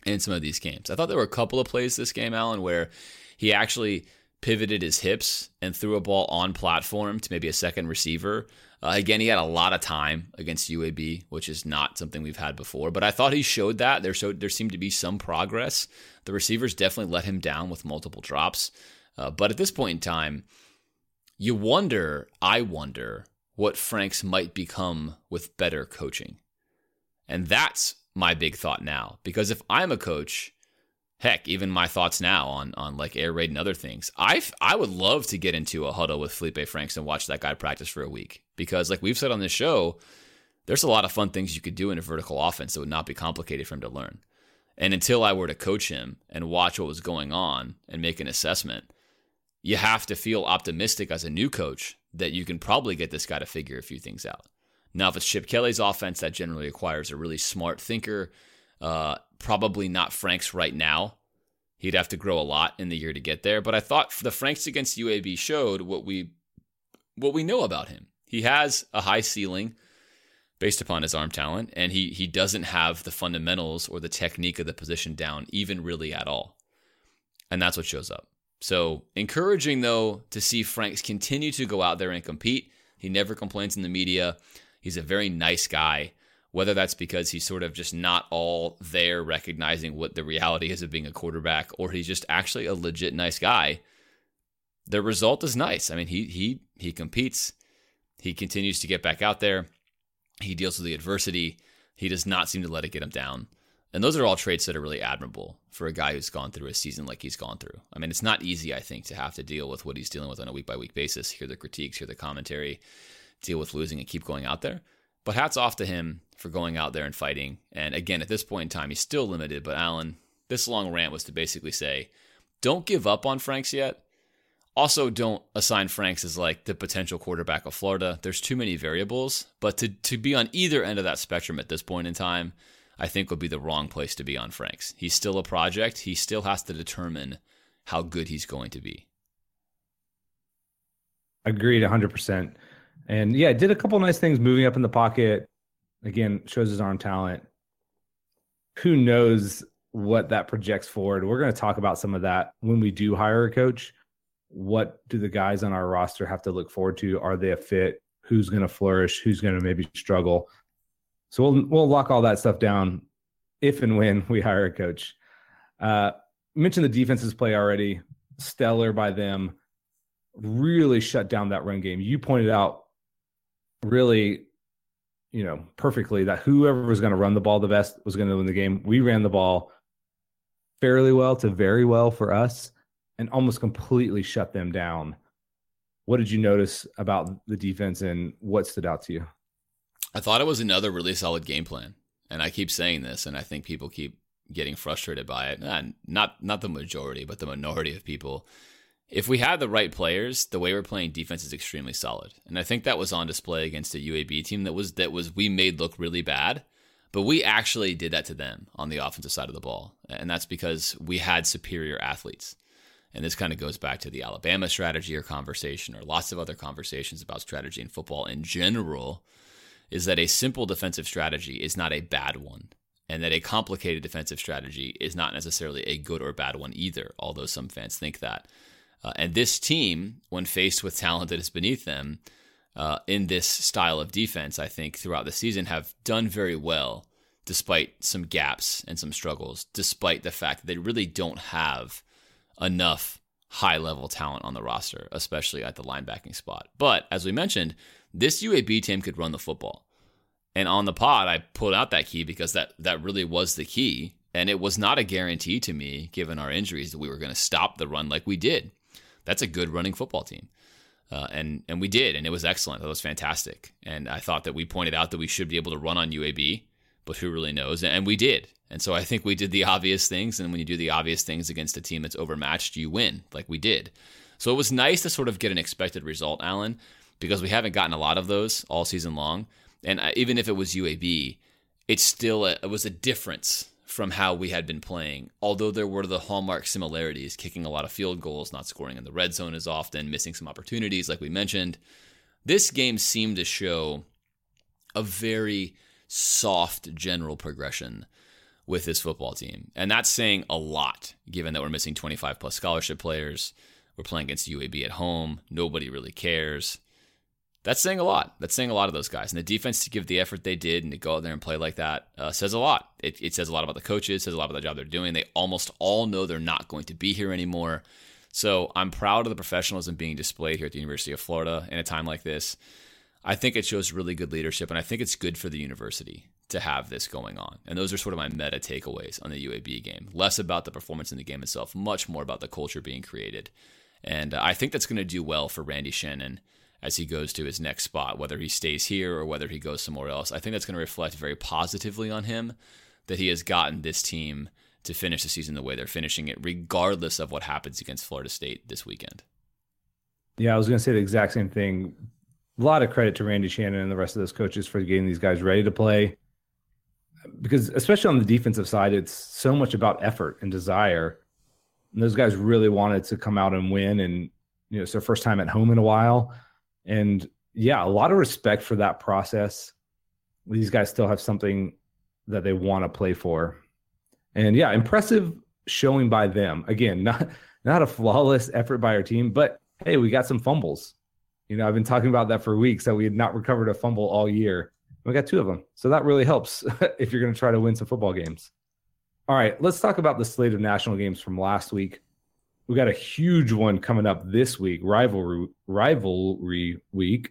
in some of these games. I thought there were a couple of plays this game, Alan, where he actually pivoted his hips and threw a ball on platform to maybe a second receiver. Again, he had a lot of time against UAB, which is not something we've had before. But I thought he showed that. There seemed to be some progress. The receivers definitely let him down with multiple drops. But at this point in time, I wonder what Franks might become with better coaching. And that's my big thought now, because if I'm a coach, heck, even my thoughts now on like air raid and other things, I would love to get into a huddle with Felipe Franks and watch that guy practice for a week, because like we've said on this show, there's a lot of fun things you could do in a vertical offense that would not be complicated for him to learn. And until I were to coach him and watch what was going on and make an assessment, you have to feel optimistic as a new coach that you can probably get this guy to figure a few things out. Now, if it's Chip Kelly's offense, that generally requires a really smart thinker. Probably not Franks right now. He'd have to grow a lot in the year to get there. But I thought the Franks against UAB showed what we know about him. He has a high ceiling based upon his arm talent, and he doesn't have the fundamentals or the technique of the position down even really at all. And that's what shows up. So encouraging, though, to see Franks continue to go out there and compete. He never complains in the media. He's a very nice guy, whether that's because he's sort of just not all there recognizing what the reality is of being a quarterback, or he's just actually a legit nice guy. The result is nice. I mean, he competes. He continues to get back out there. He deals with the adversity. He does not seem to let it get him down. And those are all traits that are really admirable for a guy who's gone through a season like he's gone through. I mean, it's not easy, I think, to have to deal with what he's dealing with on a week-by-week basis, hear the critiques, hear the commentary, deal with losing and keep going out there. But hats off to him for going out there and fighting. And again, at this point in time, he's still limited. But Alan, this long rant was to basically say, don't give up on Franks yet. Also, don't assign Franks as like the potential quarterback of Florida. There's too many variables. But to be on either end of that spectrum at this point in time, I think would be the wrong place to be on Franks. He's still a project. He still has to determine how good he's going to be. Agreed 100%. And yeah, did a couple of nice things moving up in the pocket. Again, shows his arm talent. Who knows what that projects forward? We're going to talk about some of that when we do hire a coach. What do the guys on our roster have to look forward to? Are they a fit? Who's going to flourish? Who's going to maybe struggle? So we'll lock all that stuff down if and when we hire a coach. Mentioned the defense's play already. Stellar by them. Really shut down that run game. You pointed out really, perfectly that whoever was going to run the ball the best was going to win the game. We ran the ball fairly well to very well for us and almost completely shut them down. What did you notice about the defense and what stood out to you? I thought it was another really solid game plan. And I keep saying this, and I think people keep getting frustrated by it. Not the majority, but the minority of people. If we had the right players, the way we're playing defense is extremely solid. And I think that was on display against a UAB team that was we made look really bad, but we actually did that to them on the offensive side of the ball. And that's because we had superior athletes. And this kind of goes back to the Alabama strategy or conversation or lots of other conversations about strategy in football in general, is that a simple defensive strategy is not a bad one, and that a complicated defensive strategy is not necessarily a good or bad one either, although some fans think that. And this team, when faced with talent that is beneath them in this style of defense, I think throughout the season have done very well despite some gaps and some struggles, despite the fact that they really don't have enough high-level talent on the roster, especially at the linebacking spot. But as we mentioned, this UAB team could run the football. And on the pod, I pulled out that key because that really was the key. And it was not a guarantee to me, given our injuries, that we were going to stop the run like we did. That's a good running football team. And we did, and it was excellent. That was fantastic. And I thought that we pointed out that we should be able to run on UAB, but who really knows? And we did. And so I think we did the obvious things. And when you do the obvious things against a team that's overmatched, you win, like we did. So it was nice to sort of get an expected result, Alan, because we haven't gotten a lot of those all season long. And even if it was UAB, it's still it was a difference from how we had been playing, although there were the hallmark similarities, kicking a lot of field goals, not scoring in the red zone as often, missing some opportunities like we mentioned. This game seemed to show a very soft general progression with this football team. And that's saying a lot, given that we're missing 25-plus scholarship players. We're playing against UAB at home. Nobody really cares. That's saying a lot. That's saying a lot of those guys. And the defense to give the effort they did and to go out there and play like that says a lot. It says a lot about the coaches, says a lot about the job they're doing. They almost all know they're not going to be here anymore. So I'm proud of the professionalism being displayed here at the University of Florida in a time like this. I think it shows really good leadership, and I think it's good for the university to have this going on. And those are sort of my meta takeaways on the UAB game. Less about the performance in the game itself, much more about the culture being created. And I think that's going to do well for Randy Shannon as he goes to his next spot, whether he stays here or whether he goes somewhere else. I think that's going to reflect very positively on him that he has gotten this team to finish the season the way they're finishing it, regardless of what happens against Florida State this weekend. Yeah, I was going to say the exact same thing. A lot of credit to Randy Shannon and the rest of those coaches for getting these guys ready to play, because especially on the defensive side, it's so much about effort and desire. And those guys really wanted to come out and win. And, you know, it's their first time at home in a while. And yeah, a lot of respect for that process. These guys still have something that they want to play for. And yeah, impressive showing by them. Again, not a flawless effort by our team, but hey, we got some fumbles. You know, I've been talking about that for weeks, that we had not recovered a fumble all year. We got two of them. So that really helps if you're going to try to win some football games. All right, let's talk about the slate of national games from last week. We got a huge one coming up this week, rivalry week,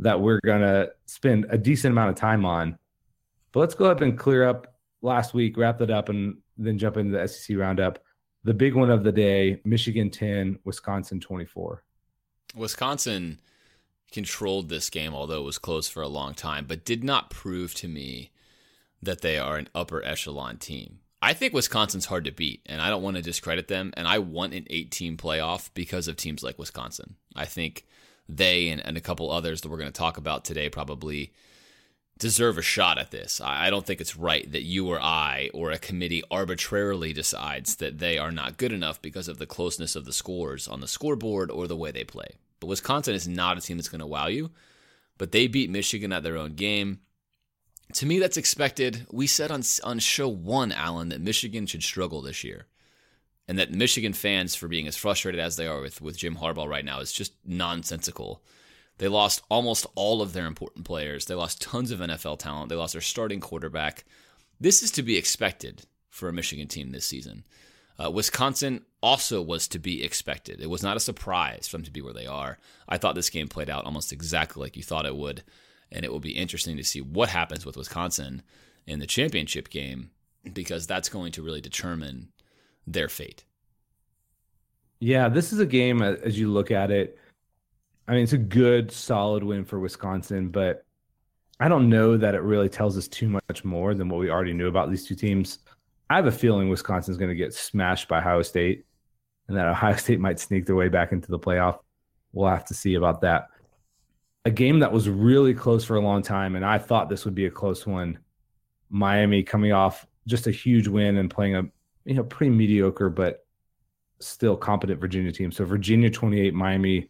that we're going to spend a decent amount of time on. But let's go up and clear up last week, wrap that up, and then jump into the SEC roundup. The big one of the day, Michigan 10, Wisconsin 24. Wisconsin controlled this game, although it was close for a long time, but did not prove to me that they are an upper echelon team. I think Wisconsin's hard to beat, and I don't want to discredit them, and I want an 8-team playoff because of teams like Wisconsin. I think they and a couple others that we're going to talk about today probably deserve a shot at this. I don't think it's right that you or I or a committee arbitrarily decides that they are not good enough because of the closeness of the scores on the scoreboard or the way they play. But Wisconsin is not a team that's going to wow you, but they beat Michigan at their own game. To me, that's expected. We said on show one, Alan, that Michigan should struggle this year, and that Michigan fans, for being as frustrated as they are with Jim Harbaugh right now, is just nonsensical. They lost almost all of their important players. They lost tons of NFL talent. They lost their starting quarterback. This is to be expected for a Michigan team this season. Wisconsin also was to be expected. It was not a surprise for them to be where they are. I thought this game played out almost exactly like you thought it would, and it will be interesting to see what happens with Wisconsin in the championship game, because that's going to really determine their fate. Yeah, this is a game, as you look at it, I mean, it's a good, solid win for Wisconsin, but I don't know that it really tells us too much more than what we already knew about these two teams. I have a feeling Wisconsin's going to get smashed by Ohio State, and that Ohio State might sneak their way back into the playoff. We'll have to see about that. A game that was really close for a long time, and I thought this would be a close one. Miami coming off just a huge win and playing a pretty mediocre but still competent Virginia team. So Virginia 28, Miami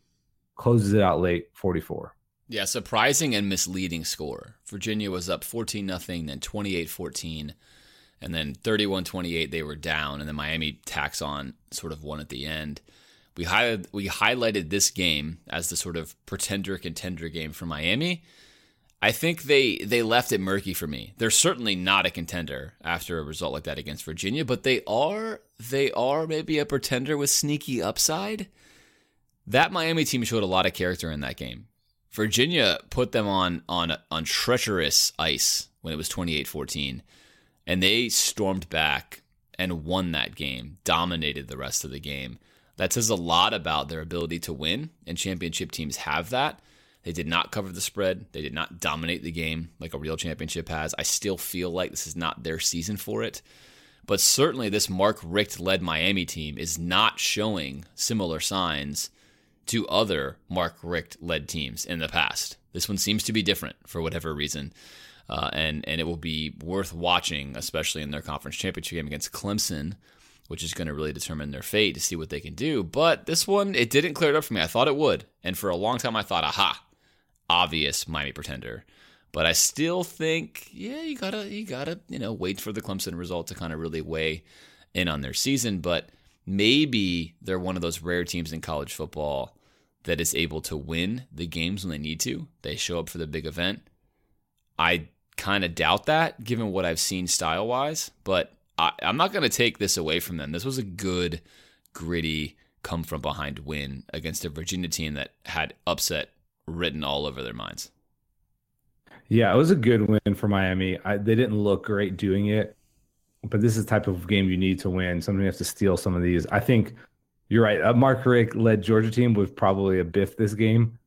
closes it out late, 44. Yeah, surprising and misleading score. Virginia was up 14-0, then 28-14. And then 31-28, they were down, and then Miami tacks on sort of one at the end. We highlighted this game as the sort of pretender-contender game for Miami. I think they left it murky for me. They're certainly not a contender after a result like that against Virginia, but they are maybe a pretender with sneaky upside. That Miami team showed a lot of character in that game. Virginia put them on treacherous ice when it was 28-14. And they stormed back and won that game, dominated the rest of the game. That says a lot about their ability to win, and championship teams have that. They did not cover the spread. They did not dominate the game like a real championship has. I still feel like this is not their season for it. But certainly this Mark Richt-led Miami team is not showing similar signs to other Mark Richt-led teams in the past. This one seems to be different for whatever reason. And it will be worth watching, especially in their conference championship game against Clemson, which is going to really determine their fate, to see what they can do. But this one, it didn't clear it up for me. I thought it would. And for a long time, I thought, aha, obvious Miami pretender. But I still think, yeah, you gotta wait for the Clemson result to kind of really weigh in on their season. But maybe they're one of those rare teams in college football that is able to win the games when they need to. They show up for the big event. I kind of doubt that, given what I've seen style-wise, but I'm not going to take this away from them. This was a good, gritty come from behind win against a Virginia team that had upset written all over their minds. Yeah, it was a good win for Miami. They didn't look great doing it, but this is the type of game you need to win. Somebody has to steal some of these. I think you're right. Mark Richt-led Georgia team was probably a biff this game,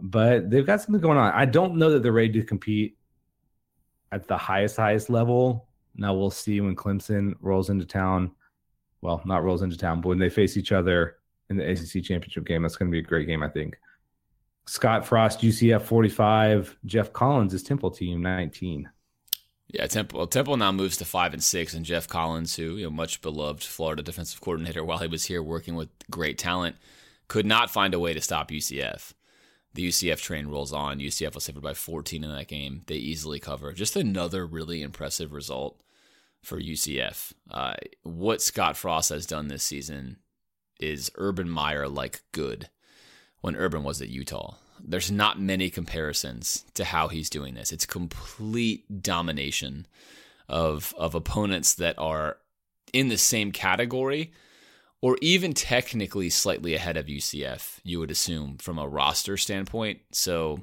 but they've got something going on. I don't know that they're ready to compete at the highest level. Now we'll see when Clemson rolls into town. Well, not rolls into town, but when they face each other in the ACC championship game, that's going to be a great game, I think. Scott Frost, UCF 45. Jeff Collins is Temple team 19. Yeah, Temple now moves to 5-6, and Jeff Collins, who, you know, much beloved Florida defensive coordinator while he was here working with great talent, could not find a way to stop UCF. The UCF train rolls on. UCF was favored by 14 in that game. They easily cover. Just another really impressive result for UCF. What Scott Frost has done this season is Urban Meyer-like good when Urban was at Utah. There's not many comparisons to how he's doing this. It's complete domination of opponents that are in the same category or even technically slightly ahead of UCF, you would assume, from a roster standpoint. So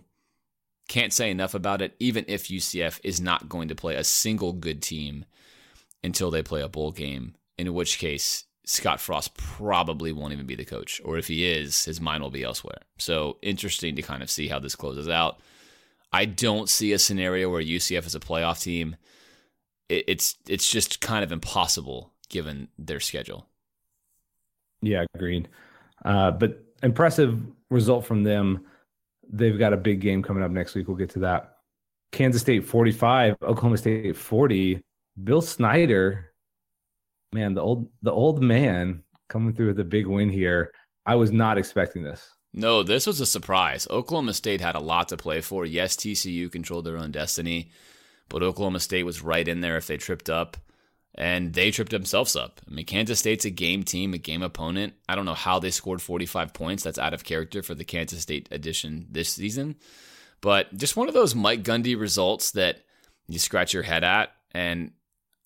can't say enough about it, even if UCF is not going to play a single good team until they play a bowl game, in which case Scott Frost probably won't even be the coach. Or if he is, his mind will be elsewhere. So interesting to kind of see how this closes out. I don't see a scenario where UCF is a playoff team. It's just kind of impossible given their schedule. Yeah, agreed. But impressive result from them. They've got a big game coming up next week. We'll get to that. Kansas State 45, Oklahoma State 40. Bill Snyder, man, the old man coming through with a big win here. I was not expecting this. No, this was a surprise. Oklahoma State had a lot to play for. Yes, TCU controlled their own destiny, but Oklahoma State was right in there if they tripped up. And they tripped themselves up. I mean, Kansas State's a game team, a game opponent. I don't know how they scored 45 points. That's out of character for the Kansas State edition this season. But just one of those Mike Gundy results that you scratch your head at. And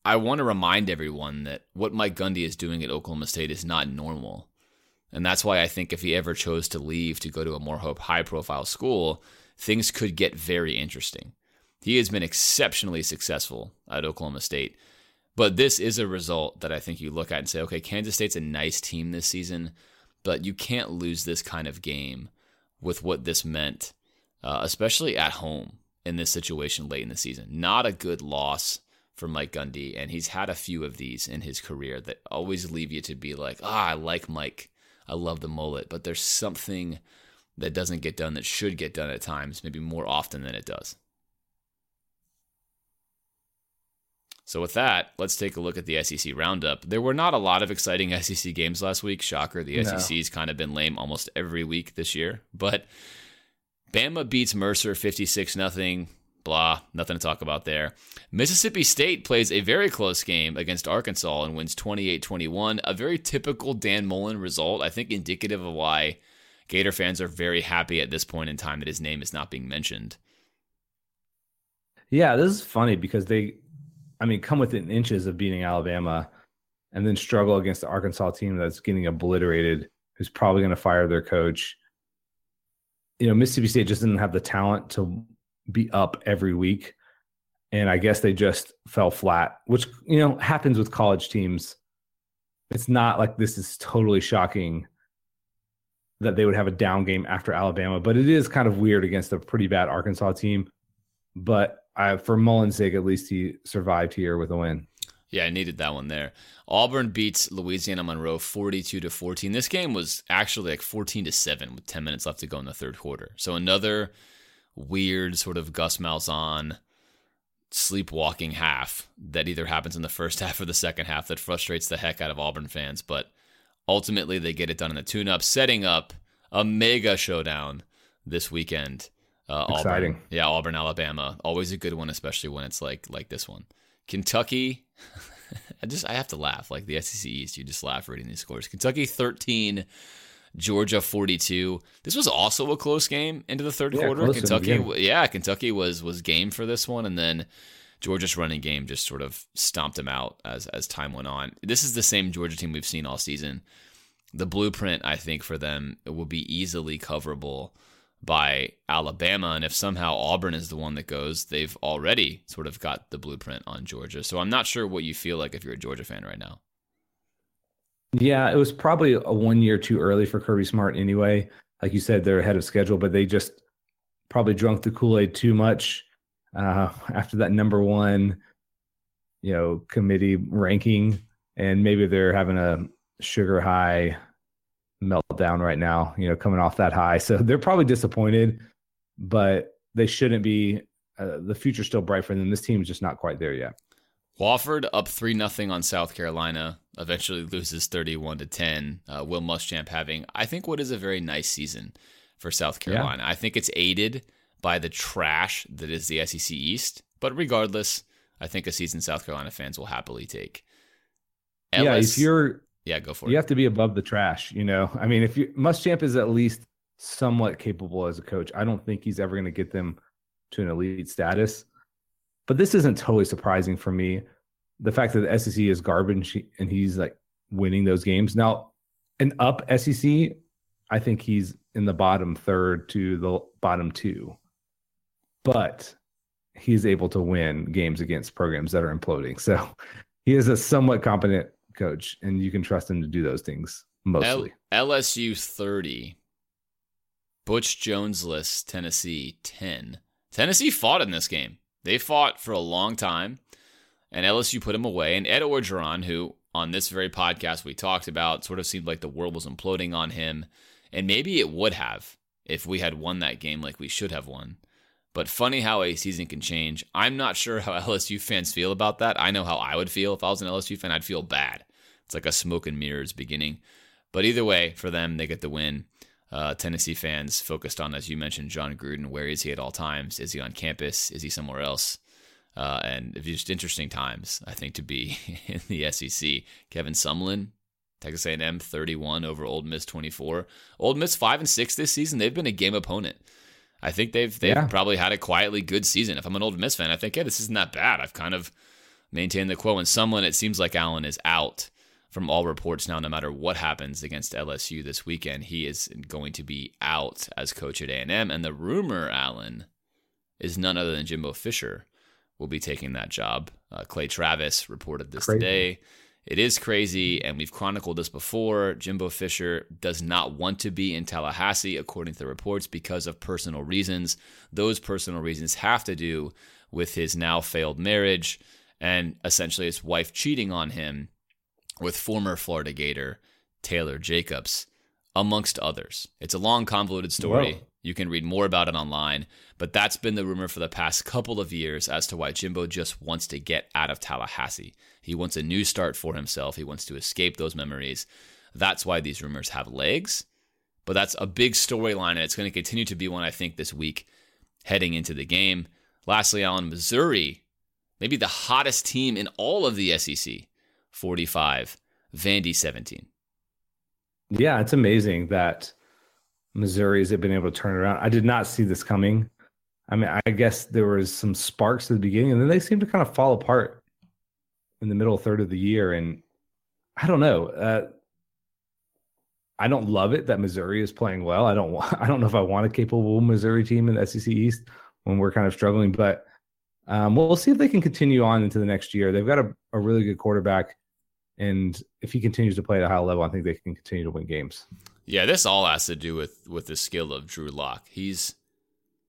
I want to remind everyone that what Mike Gundy is doing at Oklahoma State is not normal. And that's why I think if he ever chose to leave to go to a more high-profile school, things could get very interesting. He has been exceptionally successful at Oklahoma State. But this is a result that I think you look at and say, okay, Kansas State's a nice team this season, but you can't lose this kind of game with what this meant, especially at home in this situation late in the season. Not a good loss for Mike Gundy, and he's had a few of these in his career that always leave you to be like, I like Mike. I love the mullet, but there's something that doesn't get done that should get done at times, maybe more often than it does. So with that, let's take a look at the SEC Roundup. There were not a lot of exciting SEC games last week. Shocker, the SEC's kind of been lame almost every week this year. But Bama beats Mercer 56-0. Blah, nothing to talk about there. Mississippi State plays a very close game against Arkansas and wins 28-21. A very typical Dan Mullen result, I think indicative of why Gator fans are very happy at this point in time that his name is not being mentioned. Yeah, this is funny because they come within inches of beating Alabama and then struggle against the Arkansas team that's getting obliterated, who's probably going to fire their coach. You know, Mississippi State just didn't have the talent to be up every week. And I guess they just fell flat, which, you know, happens with college teams. It's not like this is totally shocking that they would have a down game after Alabama, but it is kind of weird against a pretty bad Arkansas team. But for Mullen's sake, at least he survived here with a win. Yeah, I needed that one there. Auburn beats Louisiana Monroe 42-14. This game was actually like 14-7 with 10 minutes left to go in the third quarter. So another weird sort of Gus Malzahn sleepwalking half that either happens in the first half or the second half that frustrates the heck out of Auburn fans. But ultimately, they get it done in the tune-up, setting up a mega showdown this weekend. Exciting. Auburn. Yeah, Auburn, Alabama. Always a good one, especially when it's like this one. Kentucky, I have to laugh. Like the SEC East, you just laugh reading these scores. Kentucky 13, Georgia 42. This was also a close game into the third quarter. Kentucky was game for this one, and then Georgia's running game just sort of stomped them out as time went on. This is the same Georgia team we've seen all season. the blueprint, I think, for them will be easily coverable by Alabama. And if somehow Auburn is the one that goes, they've already sort of got the blueprint on Georgia. So I'm not sure what you feel like if you're a Georgia fan right now. Yeah, it was probably a 1 year too early for Kirby Smart anyway. Like you said, they're ahead of schedule, but they just probably drunk the Kool-Aid too much after that number one, committee ranking. And maybe they're having a sugar high meltdown right now, coming off that high. So they're probably disappointed, but they shouldn't be. The future's still bright for them. This team's just not quite there yet. Wofford up 3-0 on South Carolina, eventually loses 31-10. Will Muschamp having, I think, what is a very nice season for South Carolina. Yeah. I think it's aided by the trash that is the SEC East, but regardless, I think a season South Carolina fans will happily take. Go for it. You have to be above the trash, I mean, Muschamp is at least somewhat capable as a coach. I don't think he's ever going to get them to an elite status. But this isn't totally surprising for me. The fact that the SEC is garbage and he's like winning those games. Now, an up SEC, I think he's in the bottom third to the bottom two. But he's able to win games against programs that are imploding. So he is a somewhat competent coach, and you can trust him to do those things mostly. LSU 30, Butch Jonesless Tennessee 10. Tennessee fought in this game. They fought for a long time, and LSU put him away. And Ed Orgeron, who on this very podcast we talked about, sort of seemed like the world was imploding on him, and maybe it would have if we had won that game like we should have won. But funny how a season can change. I'm not sure how LSU fans feel about that. I know how I would feel if I was an LSU fan. I'd feel bad. It's like a smoke and mirrors beginning. But either way, for them, they get the win. Tennessee fans focused on, as you mentioned, John Gruden. Where is he at all times? Is he on campus? Is he somewhere else? And just interesting times, I think, to be in the SEC. Kevin Sumlin, Texas A&M, 31 over Old Miss 24. Old Miss 5-6 this season. They've been a game opponent. I think they've probably had a quietly good season. If I'm an Ole Miss fan, I think, this isn't that bad. I've kind of maintained the quo. And someone, it seems like Allen is out from all reports now, no matter what happens against LSU this weekend. He is going to be out as coach at A&M. And the rumor, Allen, is none other than Jimbo Fisher will be taking that job. Clay Travis reported this today. It is crazy, and we've chronicled this before. Jimbo Fisher does not want to be in Tallahassee, according to the reports, because of personal reasons. Those personal reasons have to do with his now failed marriage and essentially his wife cheating on him with former Florida Gator Taylor Jacobs, amongst others. It's a long, convoluted story. Whoa. You can read more about it online, but that's been the rumor for the past couple of years as to why Jimbo just wants to get out of Tallahassee. He wants a new start for himself. He wants to escape those memories. That's why these rumors have legs, but that's a big storyline, and it's going to continue to be one, I think, this week heading into the game. Lastly, Allen, Missouri, maybe the hottest team in all of the SEC, 45, Vandy 17. Yeah, it's amazing that Missouri has been able to turn it around. I did not see this coming. I mean, I guess there was some sparks at the beginning, and then they seemed to kind of fall apart in the middle third of the year. And I don't know. I don't love it that Missouri is playing well. I don't know if I want a capable Missouri team in the SEC East when we're kind of struggling. But we'll see if they can continue on into the next year. They've got a really good quarterback, and if he continues to play at a high level, I think they can continue to win games. Yeah, this all has to do with the skill of Drew Lock. He's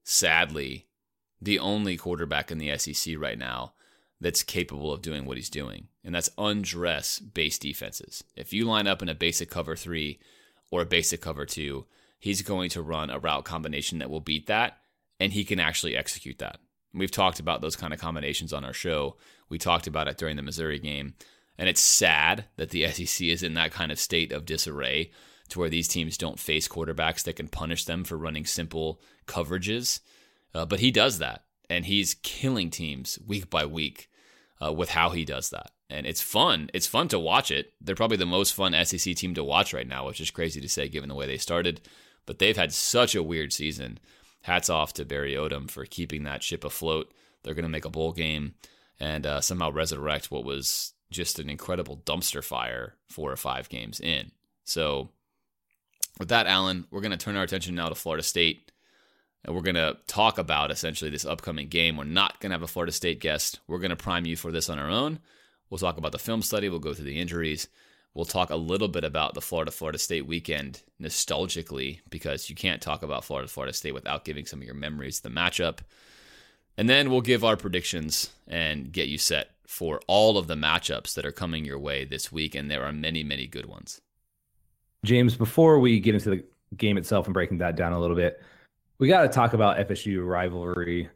sadly the only quarterback in the SEC right now that's capable of doing what he's doing, and that's undress base defenses. If you line up in a basic cover 3 or a basic cover 2, he's going to run a route combination that will beat that, and he can actually execute that. We've talked about those kind of combinations on our show. We talked about it during the Missouri game, and it's sad that the SEC is in that kind of state of disarray, to where these teams don't face quarterbacks that can punish them for running simple coverages. But he does that, and he's killing teams week by week with how he does that. And it's fun. It's fun to watch it. They're probably the most fun SEC team to watch right now, which is crazy to say given the way they started. But they've had such a weird season. Hats off to Barry Odom for keeping that ship afloat. They're going to make a bowl game and somehow resurrect what was just an incredible dumpster fire 4 or 5 games in. So with that, Alan, we're going to turn our attention now to Florida State, and we're going to talk about essentially this upcoming game. We're not going to have a Florida State guest. We're going to prime you for this on our own. We'll talk about the film study. We'll go through the injuries. We'll talk a little bit about the Florida State weekend nostalgically, because you can't talk about Florida State without giving some of your memories of the matchup. And then we'll give our predictions and get you set for all of the matchups that are coming your way this week. And there are many, many good ones. James, before we get into the game itself and breaking that down a little bit, we got to talk about FSU rivalry.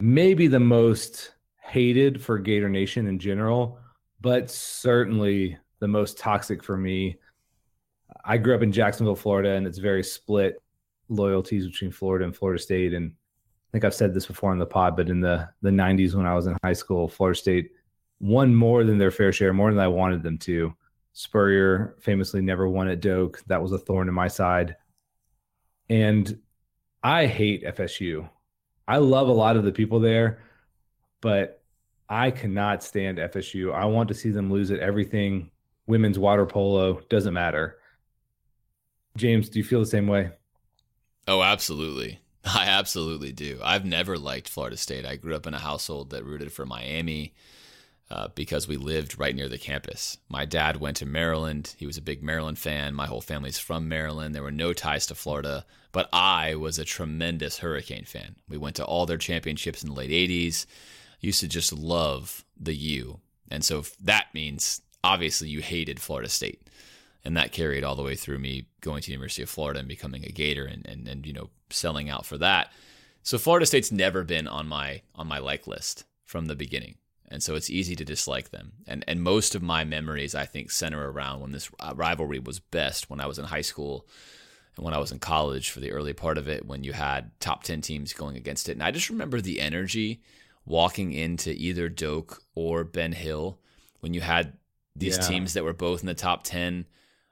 Maybe the most hated for Gator Nation in general, but certainly the most toxic for me. I grew up in Jacksonville, Florida, and it's very split loyalties between Florida and Florida State. And I think I've said this before on the pod, but in the 90s when I was in high school, Florida State won more than their fair share, more than I wanted them to. Spurrier famously never won at Doak. That was a thorn in my side. And I hate FSU. I love a lot of the people there, but I cannot stand FSU. I want to see them lose at everything. Women's water polo, doesn't matter. James, do you feel the same way? Oh, absolutely. I absolutely do. I've never liked Florida State. I grew up in a household that rooted for Miami because we lived right near the campus. My dad went to Maryland. He was a big Maryland fan. My whole family's from Maryland. There were no ties to Florida, but I was a tremendous Hurricane fan. We went to all their championships in the late 80s. Used to just love the U. And so that means obviously you hated Florida State, and that carried all the way through me going to the University of Florida and becoming a Gator and you know, selling out for that. So Florida State's never been on my like list from the beginning. And so it's easy to dislike them. And most of my memories, I think, center around when this rivalry was best, when I was in high school and when I was in college for the early part of it, when you had top 10 teams going against it. And I just remember the energy walking into either Doak or Ben Hill when you had these teams that were both in the top 10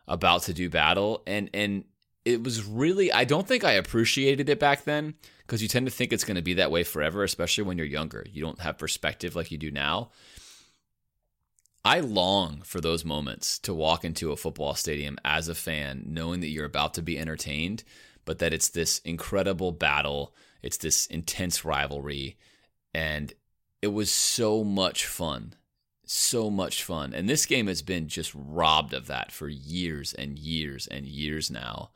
about to do battle. And it was really, I don't think I appreciated it back then, because you tend to think it's going to be that way forever, especially when you're younger. You don't have perspective like you do now. I long for those moments to walk into a football stadium as a fan, knowing that you're about to be entertained, but that it's this incredible battle. It's this intense rivalry. And it was so much fun. So much fun. And this game has been just robbed of that for years and years and years now.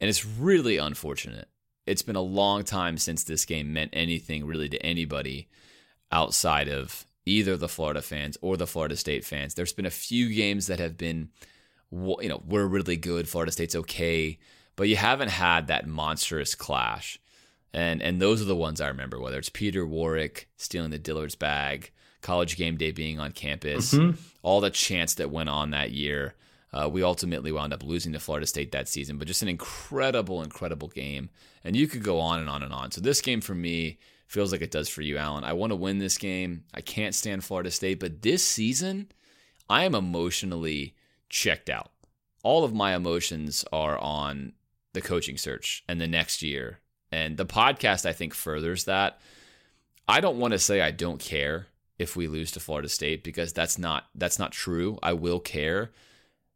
And it's really unfortunate. It's been a long time since this game meant anything really to anybody outside of either the Florida fans or the Florida State fans. There's been a few games that have been, you know, we're really good, Florida State's okay, but you haven't had that monstrous clash. And those are the ones I remember, whether it's Peter Warwick stealing the Dillard's bag, College Game Day being on campus, all the chants that went on that year. We ultimately wound up losing to Florida State that season, but just an incredible, incredible game. And you could go on and on and on. So this game for me feels like it does for you, Alan. I want to win this game. I can't stand Florida State, but this season I am emotionally checked out. All of my emotions are on the coaching search and the next year. And the podcast, I think, furthers that. I don't want to say I don't care if we lose to Florida State, because that's not true. I will care,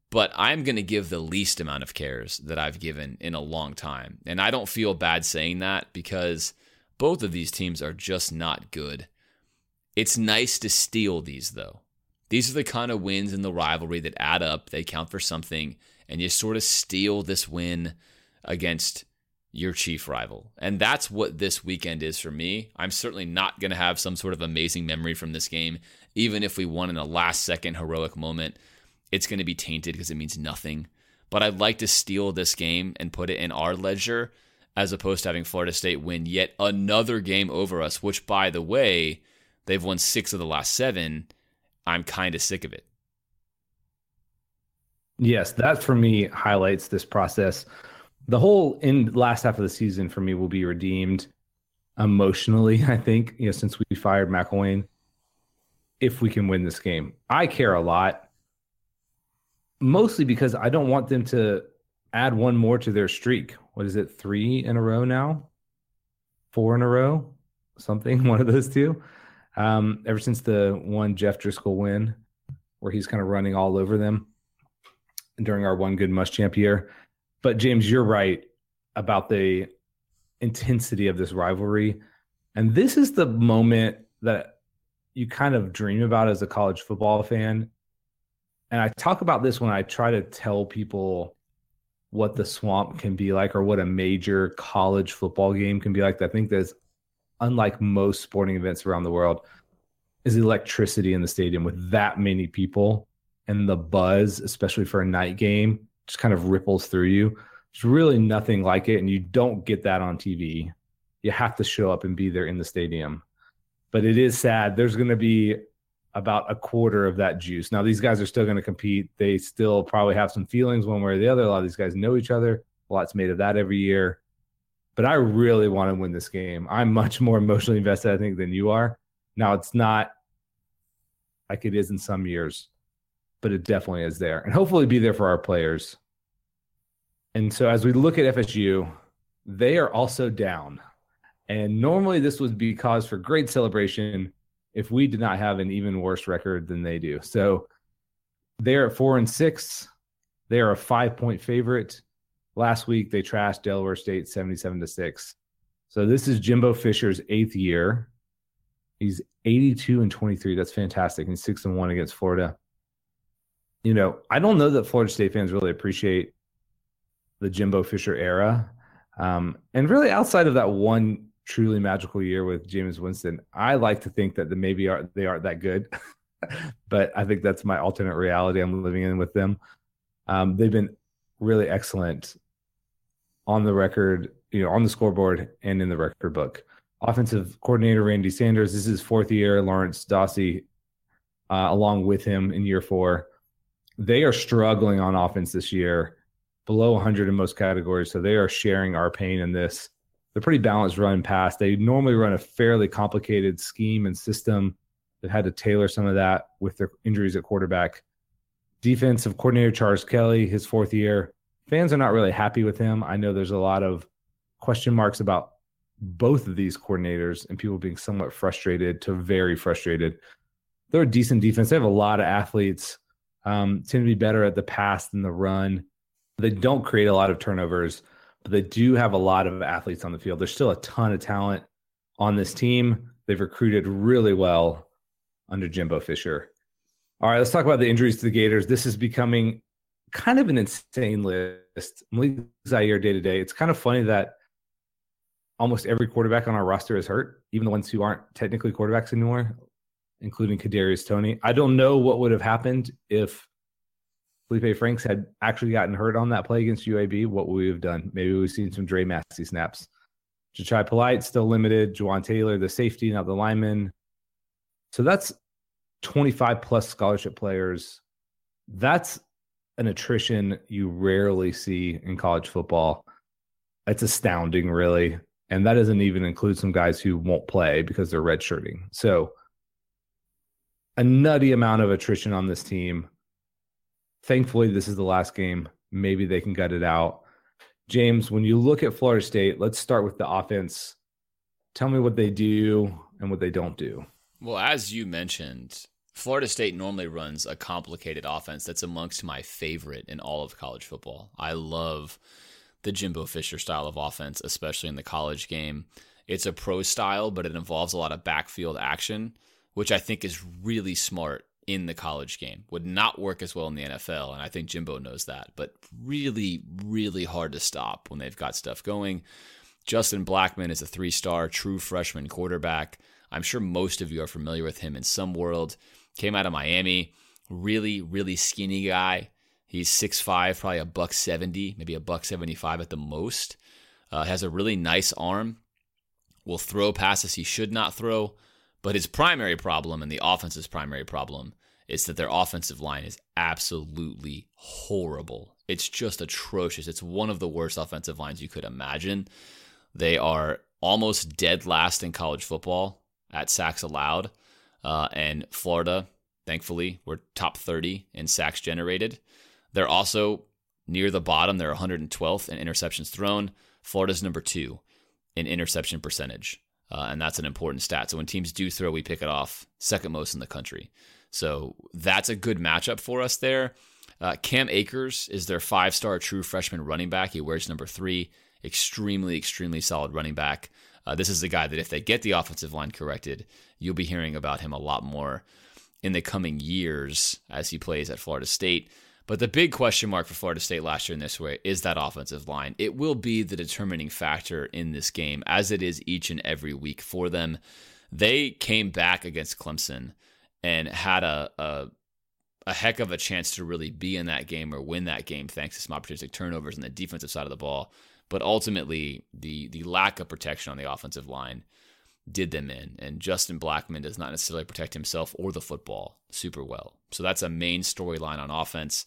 but I'm going to give the least amount of cares that I've given in a long time. And I don't feel bad saying that, because both of these teams are just not good. It's nice to steal these, though. These are the kind of wins in the rivalry that add up. They count for something, and you sort of steal this win against your chief rival. And that's what this weekend is for me. I'm certainly not going to have some sort of amazing memory from this game. Even if we won in a last second heroic moment, it's going to be tainted because it means nothing. But I'd like to steal this game and put it in our ledger, as opposed to having Florida State win yet another game over us, which, by the way, they've won 6 of the last 7. I'm kind of sick of it. Yes, that for me highlights this process. The whole last half of the season for me will be redeemed emotionally, I think, you know, since we fired McElwain, if we can win this game. I care a lot, mostly because I don't want them to add one more to their streak. What is it, 3 in a row now? 4 in a row? Something, one of those two. Ever since the one Jeff Driscoll win, where he's kind of running all over them. during our One Good Must Champ year. But James, you're right about the intensity of this rivalry. And this is the moment that you kind of dream about as a college football fan. And I talk about this when I try to tell people what the Swamp can be like or what a major college football game can be like. I think that's unlike most sporting events around the world is electricity in the stadium with that many people, and the buzz, especially for a night game, just kind of ripples through you. It's really nothing like it, and you don't get that on TV. You have to show up and be there in the stadium. But it is sad. There's going to be about a quarter of that juice. Now, these guys are still going to compete. They still probably have some feelings one way or the other. A lot of these guys know each other. A lot's made of that every year. But I really want to win this game. I'm much more emotionally invested, I think, than you are. Now, it's not like it is in some years, but it definitely is there. And hopefully be there for our players. And so as we look at FSU, they are also down. And normally this would be cause for great celebration if we did not have an even worse record than they do. So they're at 4-6. They are a 5-point favorite. Last week they trashed Delaware State 77-6. So this is Jimbo Fisher's eighth year. He's 82-23. That's fantastic. And 6-1 against Florida. You know, I don't know that Florida State fans really appreciate the Jimbo Fisher era. And really outside of that one truly magical year with Jameis Winston, I like to think that they aren't that good. But I think that's my alternate reality I'm living in with them. They've been really excellent on the record, you know, on the scoreboard and in the record book. Offensive coordinator Randy Sanders, this is fourth year, Lawrence Dossey along with him in year four. They are struggling on offense this year, below 100 in most categories, so they are sharing our pain in this. They're pretty balanced run pass. They normally run a fairly complicated scheme and system. They've had to tailor some of that with their injuries at quarterback. Defensive coordinator Charles Kelly, his fourth year. Fans are not really happy with him. I know there's a lot of question marks about both of these coordinators and people being somewhat frustrated to very frustrated. They're a decent defense. They have a lot of athletes, tend to be better at the pass than the run. They don't create a lot of turnovers, but they do have a lot of athletes on the field. There's still a ton of talent on this team. They've recruited really well under Jimbo Fisher. All right, let's talk about the injuries to the Gators. This is becoming kind of an insane list. Malik Zaire day to day. It's kind of funny that almost every quarterback on our roster is hurt, even the ones who aren't technically quarterbacks anymore, including Kadarius Toney. I don't know what would have happened if Felipe Franks had actually gotten hurt on that play against UAB. What would we have done? Maybe we've seen some Dre Massey snaps. Ja'Chai Polite, still limited. Juwan Taylor, the safety, not the lineman. So that's 25-plus scholarship players. That's an attrition you rarely see in college football. It's astounding, really. And that doesn't even include some guys who won't play because they're redshirting. So a nutty amount of attrition on this team. Thankfully, this is the last game. Maybe they can gut it out. James, when you look at Florida State, let's start with the offense. Tell me what they do and what they don't do. Well, as you mentioned, Florida State normally runs a complicated offense that's amongst my favorite in all of college football. I love the Jimbo Fisher style of offense, especially in the college game. It's a pro style, but it involves a lot of backfield action, which I think is really smart in the college game. Would not work as well in the NFL, and I think Jimbo knows that, but really, really hard to stop when they've got stuff going. Justin Blackman is a three-star true freshman quarterback. I'm sure most of you are familiar with him in some world. Came out of Miami, really, really skinny guy. He's 6'5", probably a 170, maybe a 175 at the most. Has a really nice arm. Will throw passes he should not throw. But his primary problem, and the offense's primary problem, is that their offensive line is absolutely horrible. It's just atrocious. It's one of the worst offensive lines you could imagine. They are almost dead last in college football at sacks allowed. And Florida, thankfully, we're top 30 in sacks generated. They're also near the bottom. They're 112th in interceptions thrown. Florida's number 2 in interception percentage, and that's an important stat. So when teams do throw, we pick it off, second most in the country. So that's a good matchup for us there. Cam Akers is their five-star true freshman running back. He wears number 3. Extremely, extremely solid running back. This is the guy that if they get the offensive line corrected, you'll be hearing about him a lot more in the coming years as he plays at Florida State. But the big question mark for Florida State last year in this way is that offensive line. It will be the determining factor in this game, as it is each and every week for them. They came back against Clemson and had a heck of a chance to really be in that game or win that game thanks to some opportunistic turnovers on the defensive side of the ball. But ultimately, the lack of protection on the offensive line did them in. And Justin Blackman does not necessarily protect himself or the football super well. So that's a main storyline on offense.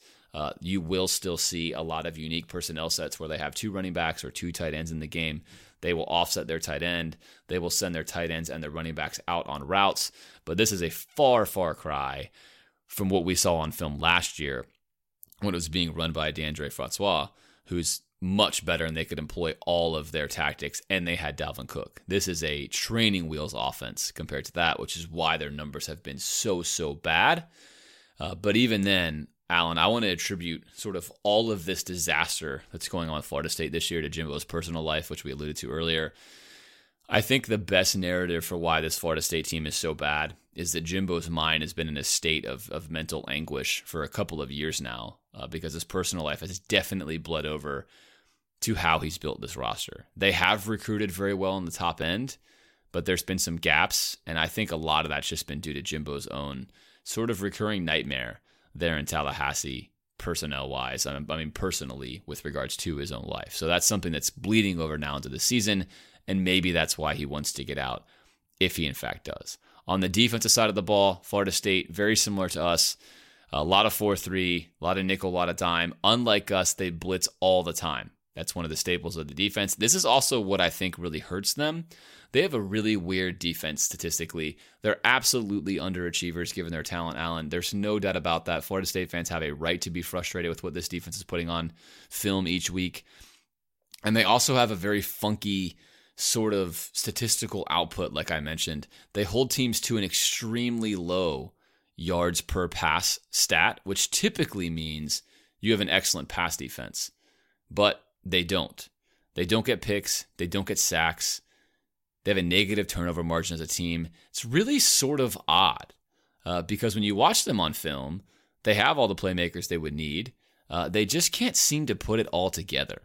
You will still see a lot of unique personnel sets where they have 2 running backs or 2 tight ends in the game. They will offset their tight end. They will send their tight ends and their running backs out on routes. But this is a far, far cry from what we saw on film last year when it was being run by D'Andre Francois, who's much better, and they could employ all of their tactics, and they had Dalvin Cook. This is a training wheels offense compared to that, which is why their numbers have been so bad. But even then, Alan, I want to attribute sort of all of this disaster that's going on in Florida State this year to Jimbo's personal life, which we alluded to earlier. I think the best narrative for why this Florida State team is so bad is that Jimbo's mind has been in a state of mental anguish for a couple of years now, because his personal life has definitely bled over to how he's built this roster. They have recruited very well in the top end, but there's been some gaps, and I think a lot of that's just been due to Jimbo's own sort of recurring nightmare there in Tallahassee, personnel-wise, I mean personally, with regards to his own life. So that's something that's bleeding over now into the season, and maybe that's why he wants to get out, if he in fact does. On the defensive side of the ball, Florida State, very similar to us. A lot of 4-3, a lot of nickel, a lot of dime. Unlike us, they blitz all the time. That's one of the staples of the defense. This is also what I think really hurts them. They have a really weird defense statistically. They're absolutely underachievers given their talent, Alan. There's no doubt about that. Florida State fans have a right to be frustrated with what this defense is putting on film each week. And they also have a very funky sort of statistical output, like I mentioned. They hold teams to an extremely low yards per pass stat, which typically means you have an excellent pass defense. But they don't. They don't get picks. They don't get sacks. They have a negative turnover margin as a team. It's really sort of odd because when you watch them on film, they have all the playmakers they would need. They just can't seem to put it all together.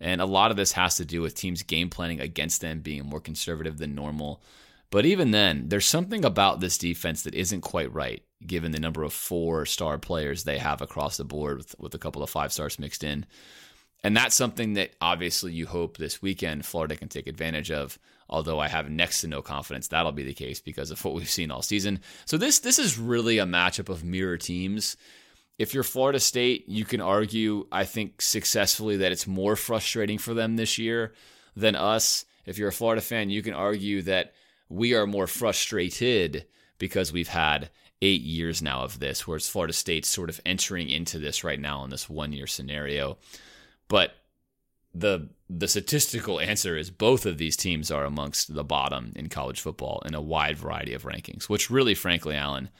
And a lot of this has to do with teams game planning against them being more conservative than normal. But even then, there's something about this defense that isn't quite right, given the number of 4-star players they have across the board with a couple of 5-stars mixed in. And that's something that obviously you hope this weekend Florida can take advantage of, although I have next to no confidence that'll be the case because of what we've seen all season. So this is really a matchup of mirror teams. If you're Florida State, you can argue, I think successfully, that it's more frustrating for them this year than us. If you're a Florida fan, you can argue that we are more frustrated because we've had 8 years now of this, whereas Florida State's sort of entering into this right now in this one-year scenario. But the statistical answer is both of these teams are amongst the bottom in college football in a wide variety of rankings, which really, frankly, Alan,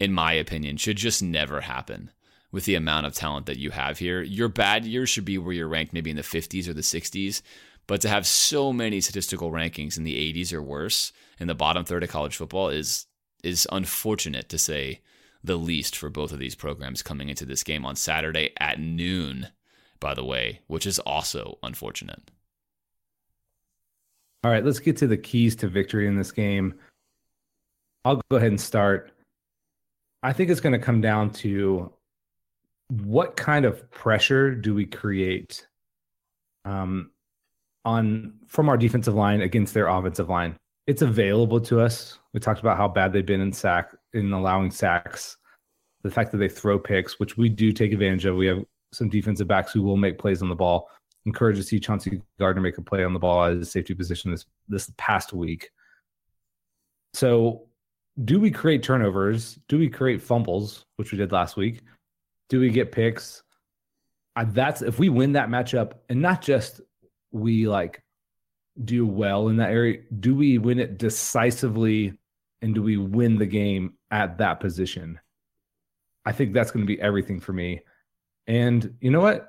in my opinion, should just never happen with the amount of talent that you have here. Your bad years should be where you're ranked maybe in the 50s or the 60s, but to have so many statistical rankings in the 80s or worse in the bottom third of college football is unfortunate, to say the least, for both of these programs coming into this game on Saturday at noon, by the way, which is also unfortunate. All right, let's get to the keys to victory in this game. I'll go ahead and start. I think it's going to come down to what kind of pressure do we create from our defensive line against their offensive line. It's available to us. We talked about how bad they've been in allowing sacks, the fact that they throw picks, which we do take advantage of. We have some defensive backs who will make plays on the ball. Encouraged to see Chauncey Gardner make a play on the ball as a safety position this past week. So, do we create turnovers? Do we create fumbles, which we did last week? Do we get picks? If we win that matchup, and not just we like do well in that area, do we win it decisively, and do we win the game at that position? I think that's going to be everything for me. And you know what?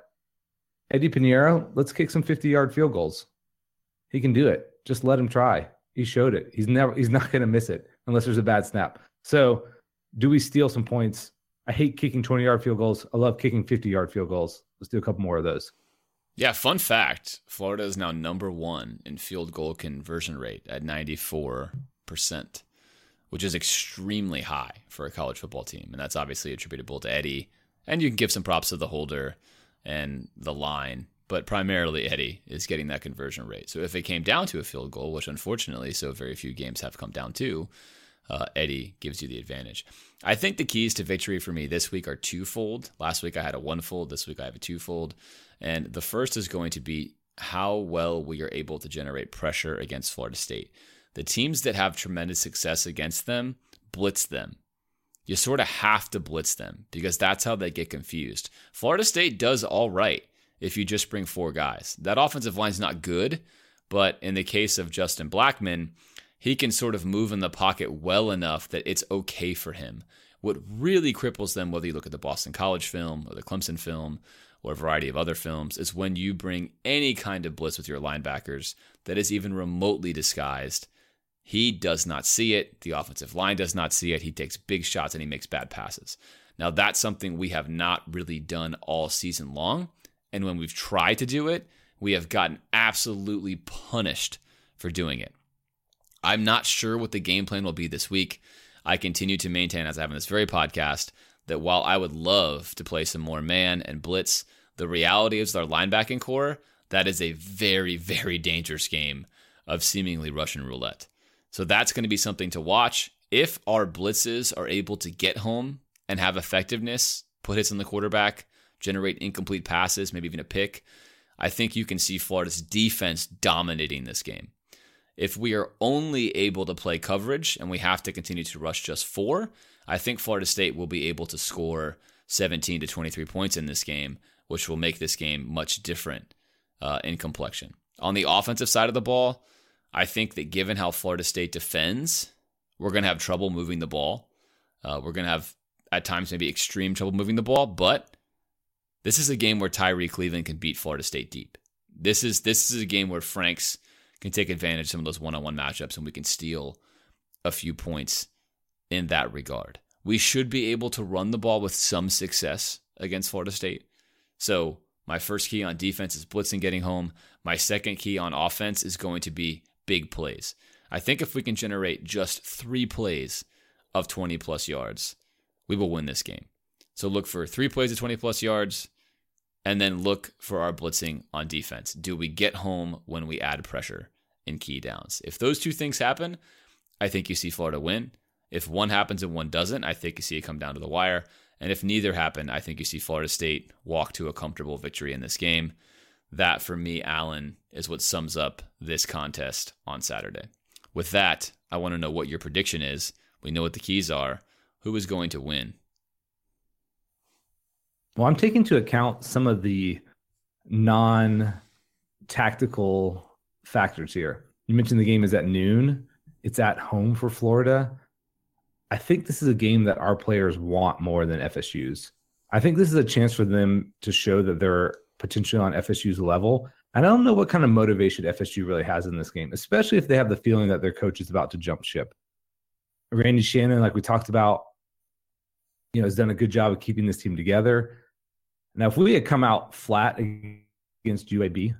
Eddie Pinheiro, let's kick some 50-yard field goals. He can do it. Just let him try. He showed it. He's not going to miss it unless there's a bad snap. So do we steal some points? I hate kicking 20-yard field goals. I love kicking 50-yard field goals. Let's do a couple more of those. Yeah, fun fact, Florida is now number one in field goal conversion rate at 94%, which is extremely high for a college football team. And that's obviously attributable to Eddie. And you can give some props to the holder and the line, but primarily Eddie is getting that conversion rate. So if it came down to a field goal, which unfortunately so very few games have come down to, Eddie gives you the advantage. I think the keys to victory for me this week are twofold. Last week I had a one-fold. This week I have a two-fold. And the first is going to be how well we are able to generate pressure against Florida State. The teams that have tremendous success against them, blitz them. You sort of have to blitz them because that's how they get confused. Florida State does all right if you just bring four guys. That offensive line's not good, but in the case of Justin Blackman, he can sort of move in the pocket well enough that it's okay for him. What really cripples them, whether you look at the Boston College film or the Clemson film or a variety of other films, is when you bring any kind of blitz with your linebackers that is even remotely disguised. He does not see it. The offensive line does not see it. He takes big shots and he makes bad passes. Now, that's something we have not really done all season long. And when we've tried to do it, we have gotten absolutely punished for doing it. I'm not sure what the game plan will be this week. I continue to maintain, as I have in this very podcast, that while I would love to play some more man and blitz, the reality is our linebacking core, that is a very, very dangerous game of seemingly Russian roulette. So that's going to be something to watch. If our blitzes are able to get home and have effectiveness, put hits on the quarterback, generate incomplete passes, maybe even a pick, I think you can see Florida's defense dominating this game. If we are only able to play coverage and we have to continue to rush just four, I think Florida State will be able to score 17 to 23 points in this game, which will make this game much different in complexion. On the offensive side of the ball, I think that given how Florida State defends, we're going to have trouble moving the ball. We're going to have, at times, maybe extreme trouble moving the ball, but this is a game where Tyree Cleveland can beat Florida State deep. This is a game where Franks can take advantage of some of those one-on-one matchups, and we can steal a few points in that regard. We should be able to run the ball with some success against Florida State. So my first key on defense is blitzing, getting home. My second key on offense is going to be big plays. I think if we can generate just 3 plays of 20-plus yards, we will win this game. So look for 3 plays of 20-plus yards, and then look for our blitzing on defense. Do we get home when we add pressure in key downs? If those two things happen, I think you see Florida win. If one happens and one doesn't, I think you see it come down to the wire. And if neither happen, I think you see Florida State walk to a comfortable victory in this game. That, for me, Alan, is what sums up this contest on Saturday. With that, I want to know what your prediction is. We know what the keys are. Who is going to win? Well, I'm taking into account some of the non-tactical factors here. You mentioned the game is at noon. It's at home for Florida. I think this is a game that our players want more than FSU's. I think this is a chance for them to show that they're potentially on FSU's level. And I don't know what kind of motivation FSU really has in this game, especially if they have the feeling that their coach is about to jump ship. Randy Shannon, like we talked about, has done a good job of keeping this team together. Now, if we had come out flat against UAB,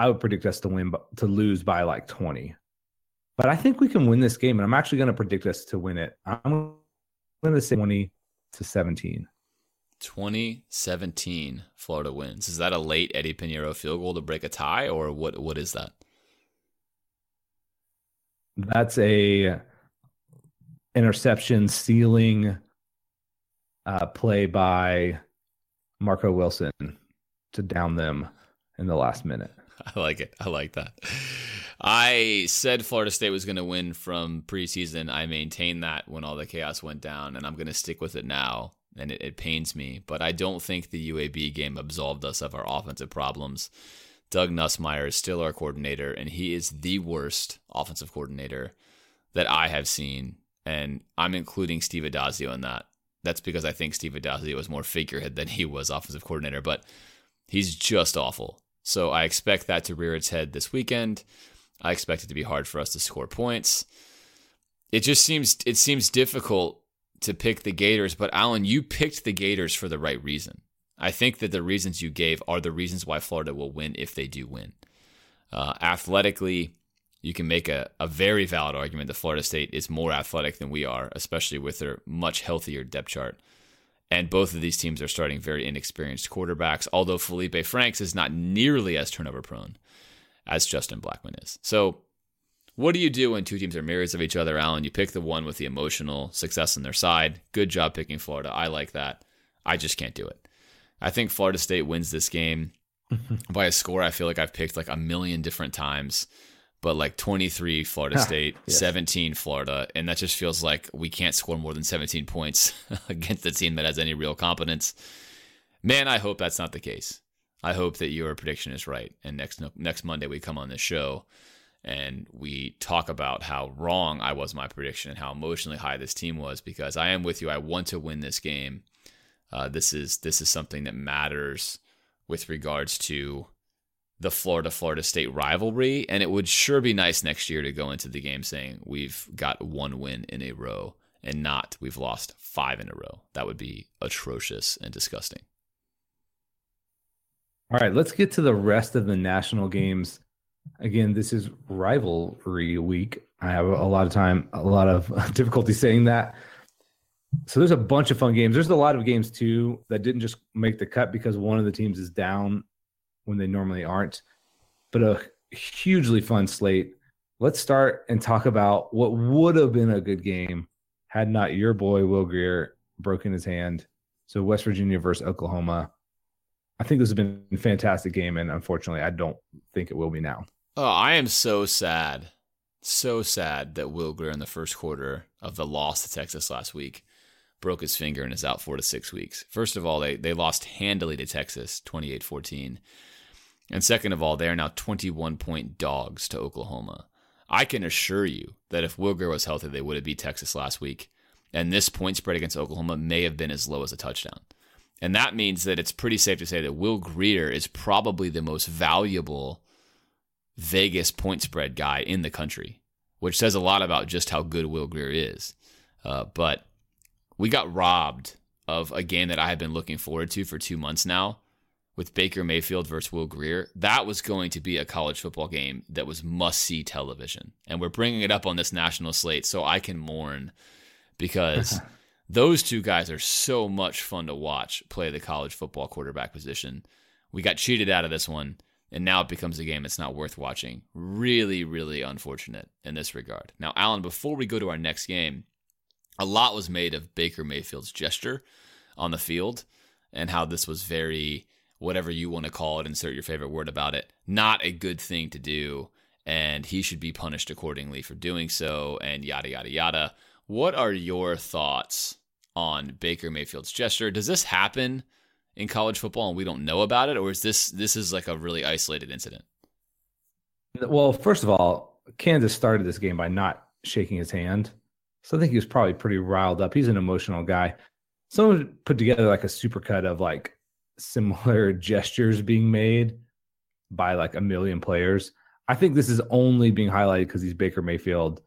I would predict us to lose by like 20. But I think we can win this game, and I'm actually going to predict us to win it. I'm going to say 20-17. 20-17, Florida wins. Is that a late Eddie Pinheiro field goal to break a tie, or what is that? That's a interception stealing play by Marco Wilson to down them in the last minute. I like it. I like that. I said Florida State was going to win from preseason. I maintain that when all the chaos went down, and I'm going to stick with it now, and it pains me. But I don't think the UAB game absolved us of our offensive problems. Doug Nussmeier is still our coordinator, and he is the worst offensive coordinator that I have seen, and I'm including Steve Adazio in that. That's because I think Steve Adazio was more figurehead than he was offensive coordinator, but he's just awful. So I expect that to rear its head this weekend. I expect it to be hard for us to score points. It just seems difficult to pick the Gators, but Alan, you picked the Gators for the right reason. I think that the reasons you gave are the reasons why Florida will win if they do win. Athletically, you can make a very valid argument that Florida State is more athletic than we are, especially with their much healthier depth chart. And both of these teams are starting very inexperienced quarterbacks, although Felipe Franks is not nearly as turnover prone as Justin Blackman is. So what do you do when two teams are mirrors of each other, Alan? You pick the one with the emotional success on their side. Good job picking Florida. I like that. I just can't do it. I think Florida State wins this game by a score I feel like I've picked like a million different times, but like 23 Florida State, yes. 17 Florida. And that just feels like we can't score more than 17 points against a team that has any real competence. Man, I hope that's not the case. I hope that your prediction is right. And next Monday we come on this show and we talk about how wrong I was in my prediction and how emotionally high this team was, because I am with you. I want to win this game. This is something that matters with regards to the Florida State rivalry, and it would sure be nice next year to go into the game saying we've got one win in a row and not we've lost five in a row. That would be atrocious and disgusting. All right, let's get to the rest of the national games. Again, this is rivalry week. I have a lot of difficulty saying that. So there's a bunch of fun games. There's a lot of games, too, that didn't just make the cut because one of the teams is down when they normally aren't. But a hugely fun slate. Let's start and talk about what would have been a good game had not your boy Will Grier broken his hand. So West Virginia versus Oklahoma. I think this has been a fantastic game, and unfortunately, I don't think it will be now. Oh, I am so sad. So sad that Will Grier in the first quarter of the loss to Texas last week broke his finger and is out 4 to 6 weeks. First of all, they lost handily to Texas, 28-14. And second of all, they are now 21-point dogs to Oklahoma. I can assure you that if Will Grier was healthy, they would have beat Texas last week. And this point spread against Oklahoma may have been as low as a touchdown. And that means that it's pretty safe to say that Will Grier is probably the most valuable Vegas point spread guy in the country, which says a lot about just how good Will Grier is. But we got robbed of a game that I had been looking forward to for 2 months now with Baker Mayfield versus Will Grier. That was going to be a college football game that was must-see television. And we're bringing it up on this national slate so I can mourn, because those two guys are so much fun to watch play the college football quarterback position. We got cheated out of this one, and now it becomes a game that's not worth watching. Really, really unfortunate in this regard. Now, Alan, before we go to our next game, a lot was made of Baker Mayfield's gesture on the field and how this was very, whatever you want to call it, insert your favorite word about it, not a good thing to do, and he should be punished accordingly for doing so, and yada, yada, yada. What are your thoughts on Baker Mayfield's gesture? Does this happen in college football and we don't know about it, or is this is like a really isolated incident? Well, first of all, Kansas started this game by not shaking his hand. So I think he was probably pretty riled up. He's an emotional guy. Someone put together like a supercut of like similar gestures being made by like a million players. I think this is only being highlighted because he's Baker Mayfield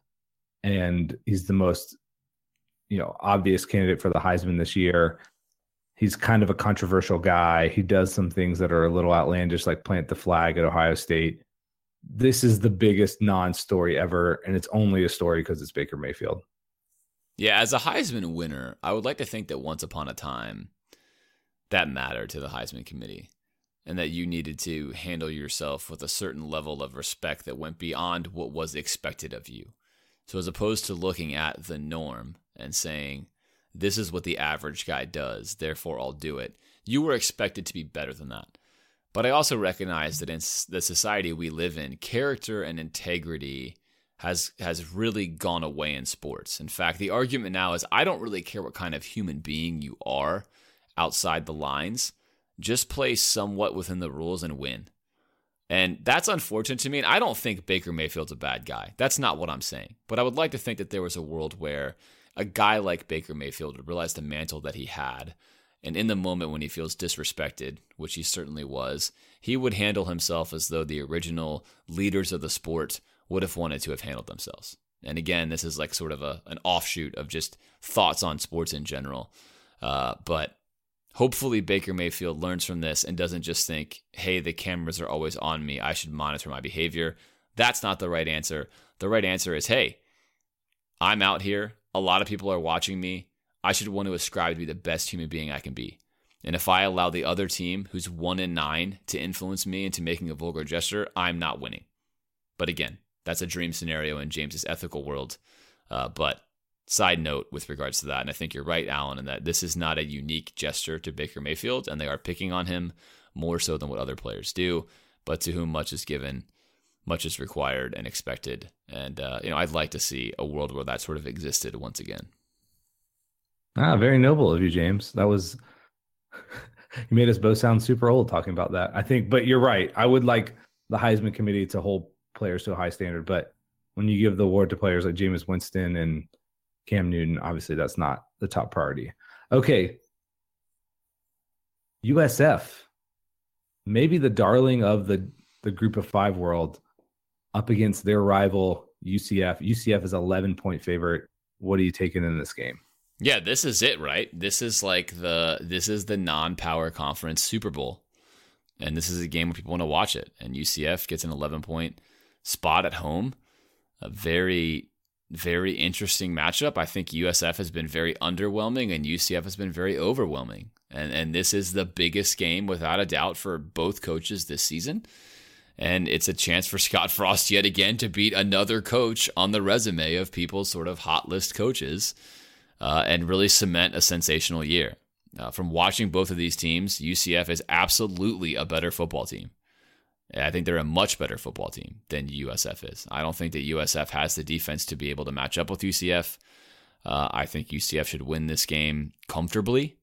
and he's the most, obvious candidate for the Heisman this year. He's kind of a controversial guy. He does some things that are a little outlandish, like plant the flag at Ohio State. This is the biggest non-story ever, and it's only a story because it's Baker Mayfield. Yeah, as a Heisman winner, I would like to think that once upon a time that mattered to the Heisman committee and that you needed to handle yourself with a certain level of respect that went beyond what was expected of you. So as opposed to looking at the norm and saying, this is what the average guy does, therefore I'll do it, you were expected to be better than that. But I also recognize that in the society we live in, character and integrity has really gone away in sports. In fact, the argument now is I don't really care what kind of human being you are outside the lines. Just play somewhat within the rules and win. And that's unfortunate to me. And I don't think Baker Mayfield's a bad guy. That's not what I'm saying. But I would like to think that there was a world where a guy like Baker Mayfield would realize the mantle that he had, and in the moment when he feels disrespected, which he certainly was, he would handle himself as though the original leaders of the sport would have wanted to have handled themselves. And again, this is like sort of an offshoot of just thoughts on sports in general. But hopefully Baker Mayfield learns from this and doesn't just think, hey, the cameras are always on me, I should monitor my behavior. That's not the right answer. The right answer is, hey, I'm out here, a lot of people are watching me, I should want to ascribe to be the best human being I can be. And if I allow the other team, who's 1-9, to influence me into making a vulgar gesture, I'm not winning. But again, that's a dream scenario in James's ethical world. But side note with regards to that, and I think you're right, Alan, in that this is not a unique gesture to Baker Mayfield, and they are picking on him more so than what other players do. But to whom much is given, much is required and expected. And I'd like to see a world where that sort of existed once again. Ah, very noble of you, James. That was you made us both sound super old talking about that, I think. But you're right. I would like the Heisman Committee to hold players to a high standard, but when you give the award to players like Jameis Winston and Cam Newton, obviously that's not the top priority. Okay. USF, maybe the darling of the group of five world, up against their rival UCF. UCF is 11-point favorite. What are you taking in this game? Yeah, this is it, right? This is like the non-power conference Super Bowl. And this is a game where people want to watch it. And UCF gets an 11-point spot at home. A very, very interesting matchup. I think USF has been very underwhelming and UCF has been very overwhelming. And this is the biggest game, without a doubt, for both coaches this season. And it's a chance for Scott Frost yet again to beat another coach on the resume of people's sort of hot list coaches and really cement a sensational year. From watching both of these teams, UCF is absolutely a better football team. I think they're a much better football team than USF is. I don't think that USF has the defense to be able to match up with UCF. I think UCF should win this game comfortably,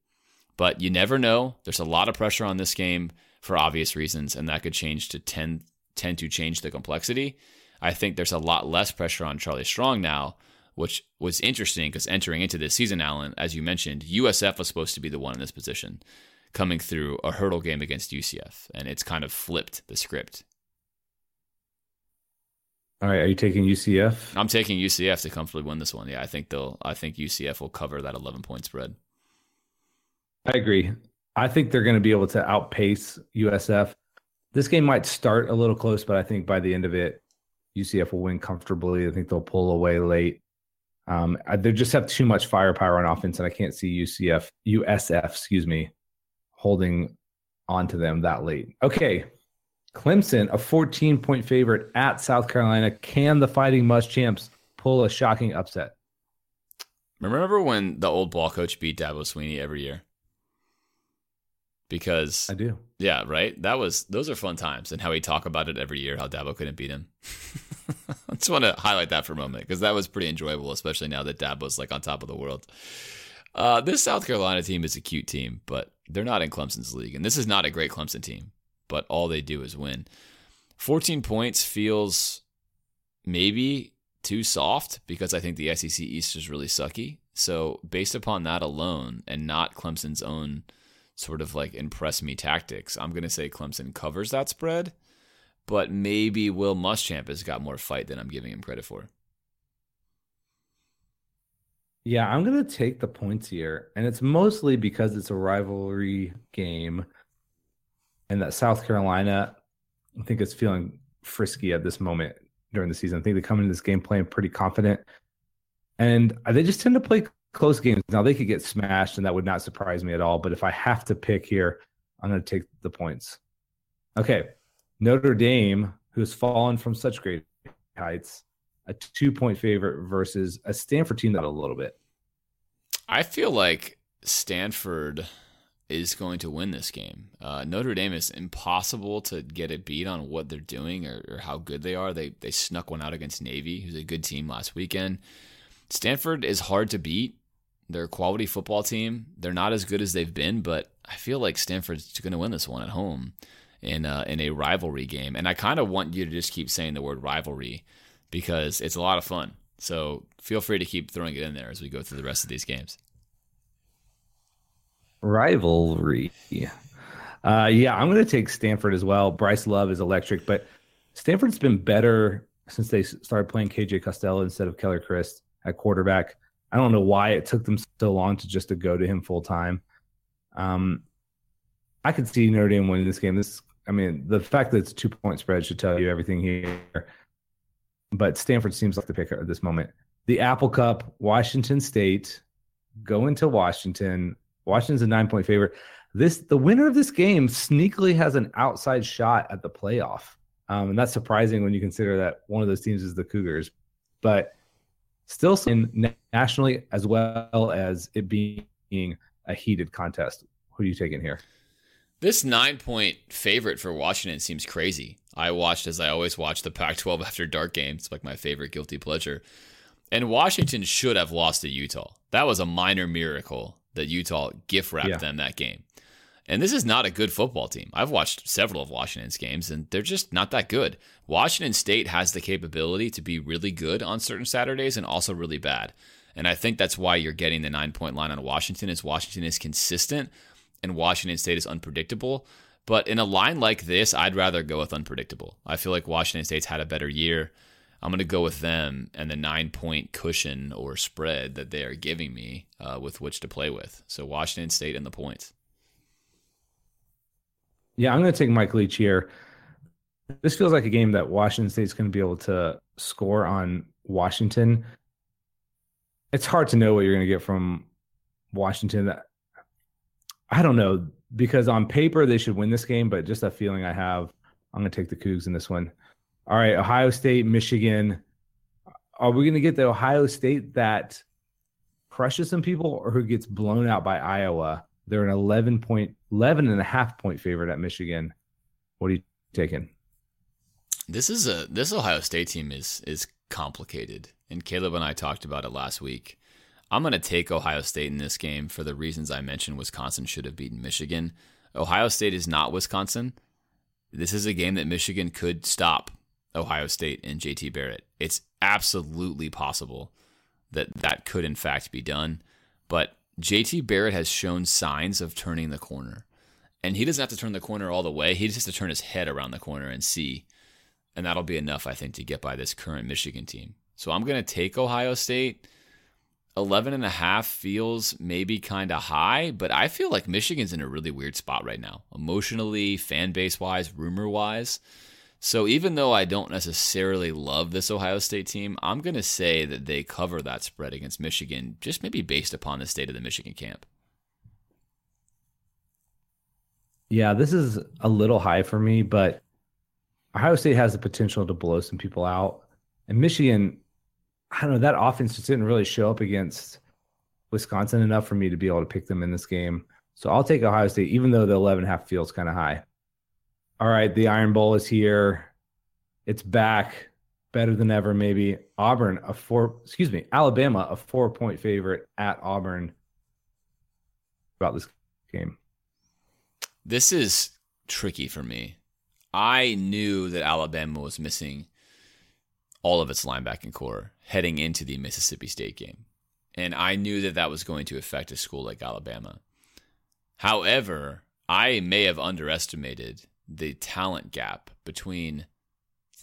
but you never know. There's a lot of pressure on this game for obvious reasons, and that could change to tend to change the complexity. I think there's a lot less pressure on Charlie Strong now, which was interesting because entering into this season, Alan, as you mentioned, USF was supposed to be the one in this position coming through a hurdle game against UCF, and it's kind of flipped the script. All right, are you taking UCF? I'm taking UCF to comfortably win this one. Yeah, I think UCF will cover that 11-point spread. I agree. I think they're going to be able to outpace USF. This game might start a little close, but I think by the end of it, UCF will win comfortably. I think they'll pull away late. They just have too much firepower on offense, and I can't see USF, holding on to them that late. Okay, Clemson, a 14-point favorite at South Carolina. Can the Fighting Muschamps pull a shocking upset? Remember when the old ball coach beat Dabo Swinney every year? Because I do. Yeah, right? Those are fun times, and how we talk about it every year, how Dabo couldn't beat him. I just want to highlight that for a moment because that was pretty enjoyable, especially now that Dabo's like on top of the world. This South Carolina team is a cute team, but they're not in Clemson's league, and this is not a great Clemson team, but all they do is win. 14 points feels maybe too soft because I think the SEC East is really sucky. So based upon that alone and not Clemson's own sort of like impress me tactics, I'm going to say Clemson covers that spread, but maybe Will Muschamp has got more fight than I'm giving him credit for. Yeah, I'm going to take the points here, and it's mostly because it's a rivalry game and that South Carolina, I think, is feeling frisky at this moment during the season. I think they come into this game playing pretty confident, and they just tend to play close games. Now, they could get smashed, and that would not surprise me at all. But if I have to pick here, I'm going to take the points. Okay, Notre Dame, who's fallen from such great heights, a 2-point favorite versus a Stanford team that a little bit. I feel like Stanford is going to win this game. Notre Dame is impossible to get a beat on what they're doing or how good they are. They snuck one out against Navy, who's a good team last weekend. Stanford is hard to beat. They're a quality football team. They're not as good as they've been, but I feel like Stanford's going to win this one at home in a rivalry game. And I kind of want you to just keep saying the word rivalry because it's a lot of fun. So feel free to keep throwing it in there as we go through the rest of these games. Rivalry. Yeah, I'm going to take Stanford as well. Bryce Love is electric, but Stanford's been better since they started playing KJ Costello instead of Keller Crist at quarterback. I don't know why it took them so long to go to him full time. I could see Notre Dame winning this game. The fact that it's a 2-point spread should tell you everything here. But Stanford seems like the pick at this moment. The Apple Cup, Washington State, going to Washington. Washington's a 9-point favorite. The winner of this game sneakily has an outside shot at the playoff. And that's surprising when you consider that one of those teams is the Cougars. But still nationally, as well as it being a heated contest. Who do you take in here? This 9-point favorite for Washington seems crazy. I watched, as I always watch, the Pac-12 after dark game. It's like my favorite guilty pleasure. And Washington should have lost to Utah. That was a minor miracle that Utah gift-wrapped them that game. And this is not a good football team. I've watched several of Washington's games, and they're just not that good. Washington State has the capability to be really good on certain Saturdays and also really bad. And I think that's why you're getting the 9-point line on Washington, is Washington is consistent and Washington State is unpredictable. But in a line like this, I'd rather go with unpredictable. I feel like Washington State's had a better year. I'm going to go with them and the 9-point cushion or spread that they are giving me with which to play with. So Washington State and the points. Yeah, I'm going to take Mike Leach here. This feels like a game that Washington State's going to be able to score on Washington. It's hard to know what you're going to get from Washington. I don't know, because on paper they should win this game, but just a feeling I have, I'm going to take the Cougs in this one. All right, Ohio State, Michigan. Are we going to get the Ohio State that crushes some people or who gets blown out by Iowa? They're an 11.5 point favorite at Michigan. What are you taking? This Ohio State team is complicated, and Caleb and I talked about it last week. I'm going to take Ohio State in this game for the reasons I mentioned. Wisconsin should have beaten Michigan. Ohio State is not Wisconsin. This is a game that Michigan could stop Ohio State and JT Barrett. It's absolutely possible that could, in fact, be done. But JT Barrett has shown signs of turning the corner. And he doesn't have to turn the corner all the way. He just has to turn his head around the corner and see. And that'll be enough, I think, to get by this current Michigan team. So I'm going to take Ohio State. 11.5 feels maybe kind of high, but I feel like Michigan's in a really weird spot right now, emotionally, fan base wise, rumor wise. So even though I don't necessarily love this Ohio State team, I'm going to say that they cover that spread against Michigan, just maybe based upon the state of the Michigan camp. Yeah, this is a little high for me, but Ohio State has the potential to blow some people out. And Michigan, I don't know, that offense just didn't really show up against Wisconsin enough for me to be able to pick them in this game. So I'll take Ohio State, even though the 11.5 feels kind of high. All right, the Iron Bowl is here. It's back, better than ever maybe. Alabama, a 4-point favorite at Auburn. About this game. This is tricky for me. I knew that Alabama was missing all of its linebacking core heading into the Mississippi State game. And I knew that was going to affect a school like Alabama. However, I may have underestimated the talent gap between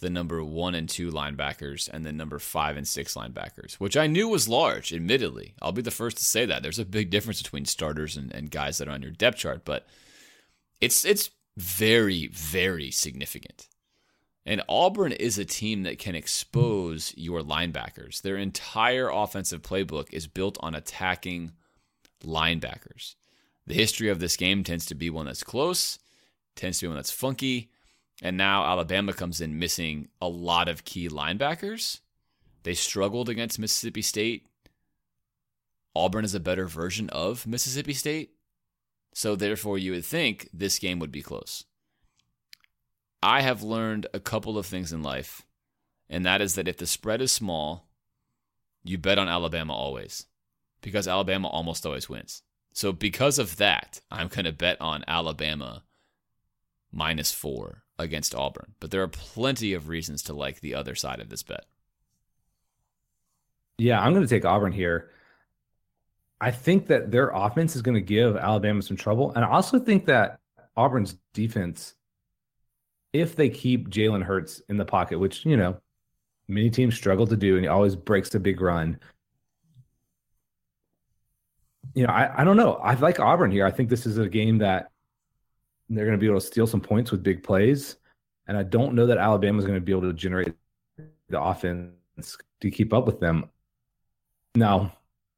the number 1 and 2 linebackers and the number 5 and 6 linebackers, which I knew was large, admittedly. I'll be the first to say that. There's a big difference between starters and guys that are on your depth chart, but it's very, very significant. And Auburn is a team that can expose your linebackers. Their entire offensive playbook is built on attacking linebackers. The history of this game tends to be one that's close, tends to be one that's funky, and now Alabama comes in missing a lot of key linebackers. They struggled against Mississippi State. Auburn is a better version of Mississippi State, so therefore you would think this game would be close. I have learned a couple of things in life, and that is that if the spread is small, you bet on Alabama always, because Alabama almost always wins. So because of that, I'm going to bet on Alabama -4 against Auburn. But there are plenty of reasons to like the other side of this bet. Yeah, I'm going to take Auburn here. I think that their offense is going to give Alabama some trouble. And I also think that Auburn's defense, if they keep Jalen Hurts in the pocket, which, you know, many teams struggle to do, and he always breaks a big run. You know, I don't know. I like Auburn here. I think this is a game that they're going to be able to steal some points with big plays. And I don't know that Alabama is going to be able to generate the offense to keep up with them. Now,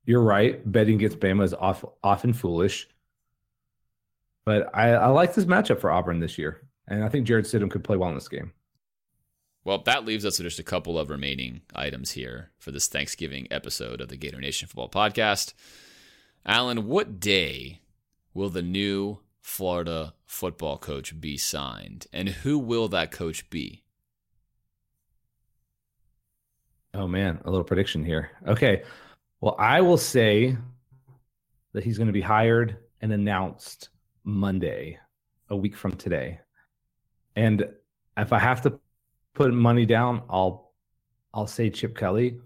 you're right. Betting against Bama is often foolish. But I like this matchup for Auburn this year. And I think Jared Stidham could play well in this game. Well, that leaves us with just a couple of remaining items here for this Thanksgiving episode of the Gator Nation Football Podcast. Alan, what day will the new Florida football coach be signed? And who will that coach be? Oh, man, a little prediction here. Okay. Well, I will say that he's going to be hired and announced Monday, a week from today. And if I have to put money down, I'll say Chip Kelly.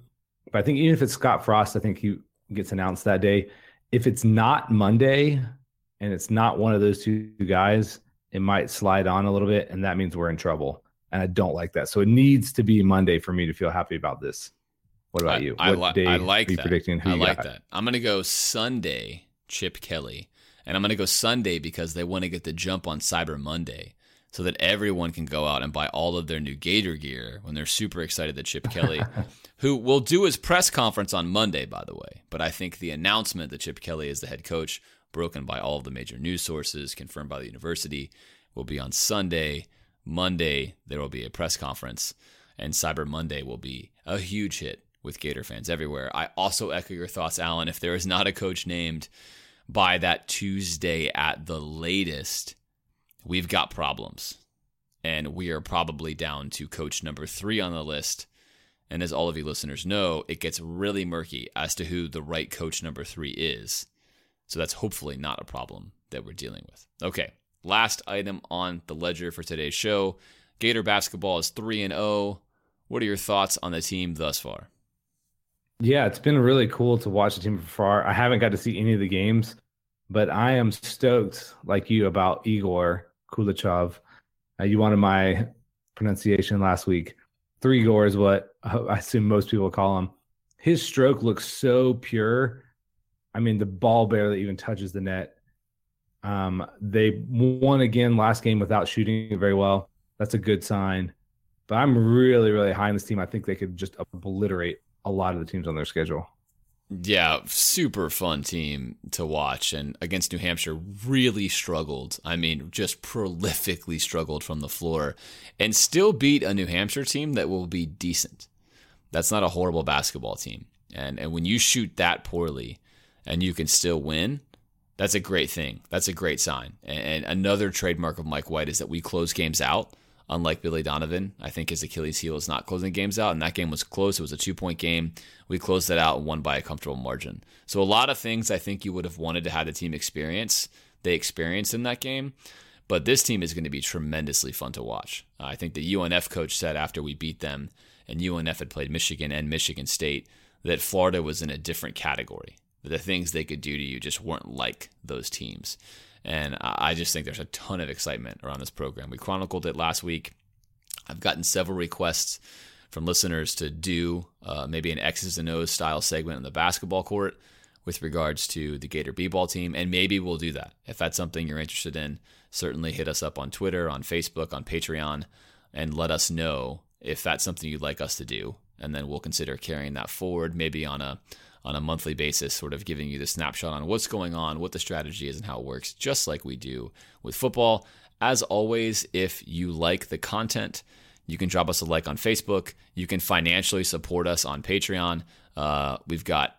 But I think even if it's Scott Frost, I think he gets announced that day. If it's not Monday and it's not one of those two guys, it might slide on a little bit, and that means we're in trouble. And I don't like that. So it needs to be Monday for me to feel happy about this. What about you? I like that. I'm going to go Sunday, Chip Kelly. And I'm going to go Sunday because they want to get the jump on Cyber Monday so that everyone can go out and buy all of their new Gator gear when they're super excited that Chip Kelly, who will do his press conference on Monday, by the way. But I think the announcement that Chip Kelly is the head coach, broken by all of the major news sources, confirmed by the university, will be on Sunday. Monday, there will be a press conference, and Cyber Monday will be a huge hit with Gator fans everywhere. I also echo your thoughts, Alan. If there is not a coach named by that Tuesday at the latest, we've got problems. And we are probably down to coach number 3 on the list. And as all of you listeners know, it gets really murky as to who the right coach number 3 is. So that's hopefully not a problem that we're dealing with. Okay, last item on the ledger for today's show. Gator basketball is 3-0. What are your thoughts on the team thus far? Yeah, it's been really cool to watch the team from far. I haven't got to see any of the games, but I am stoked, like you, about Igor Kulichov. You wanted my pronunciation last week. Three Igor is what I assume most people call him. His stroke looks so pure. I mean, the ball barely even touches the net. They won again last game without shooting it very well. That's a good sign. But I'm really, really high on this team. I think they could just obliterate a lot of the teams on their schedule. Yeah, super fun team to watch. And against New Hampshire, really struggled. I mean, just prolifically struggled from the floor and still beat a New Hampshire team that will be decent. That's not a horrible basketball team. And when you shoot that poorly and you can still win, that's a great thing. That's a great sign. And another trademark of Mike White is that we close games out. Unlike Billy Donovan, I think his Achilles heel is not closing games out. And that game was close. It was a 2-point game. We closed that out and won by a comfortable margin. So a lot of things I think you would have wanted to have the team experience, they experienced in that game. But this team is going to be tremendously fun to watch. I think the UNF coach said after we beat them, and UNF had played Michigan and Michigan State, that Florida was in a different category. The things they could do to you just weren't like those teams. And I just think there's a ton of excitement around this program. We chronicled it last week. I've gotten several requests from listeners to do maybe an X's and O's style segment on the basketball court with regards to the Gator B-ball team. And maybe we'll do that. If that's something you're interested in, certainly hit us up on Twitter, on Facebook, on Patreon, and let us know if that's something you'd like us to do. And then we'll consider carrying that forward, maybe on a monthly basis, sort of giving you the snapshot on what's going on, what the strategy is, and how it works, just like we do with football. As always, if you like the content, you can drop us a like on Facebook. You can financially support us on Patreon. We've got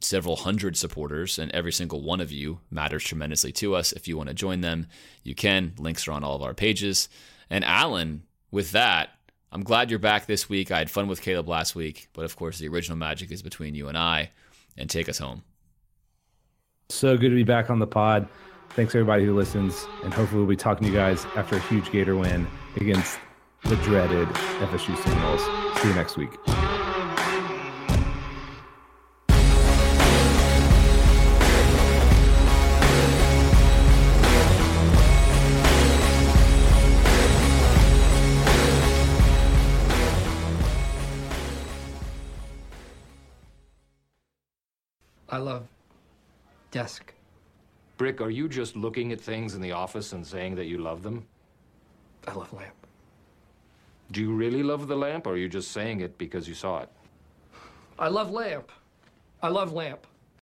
several hundred supporters, and every single one of you matters tremendously to us. If you want to join them, you can. Links are on all of our pages. And Alan, with that, I'm glad you're back this week. I had fun with Caleb last week, but of course the original magic is between you and I. And take us home. So good to be back on the pod. Thanks everybody who listens, and hopefully we'll be talking to you guys after a huge Gator win against the dreaded FSU Seminoles. See you next week. love desk. Brick, are you just looking at things in the office and saying that you love them? I love lamp. Do you really love the lamp, or are you just saying it because you saw it? I love lamp. I love lamp.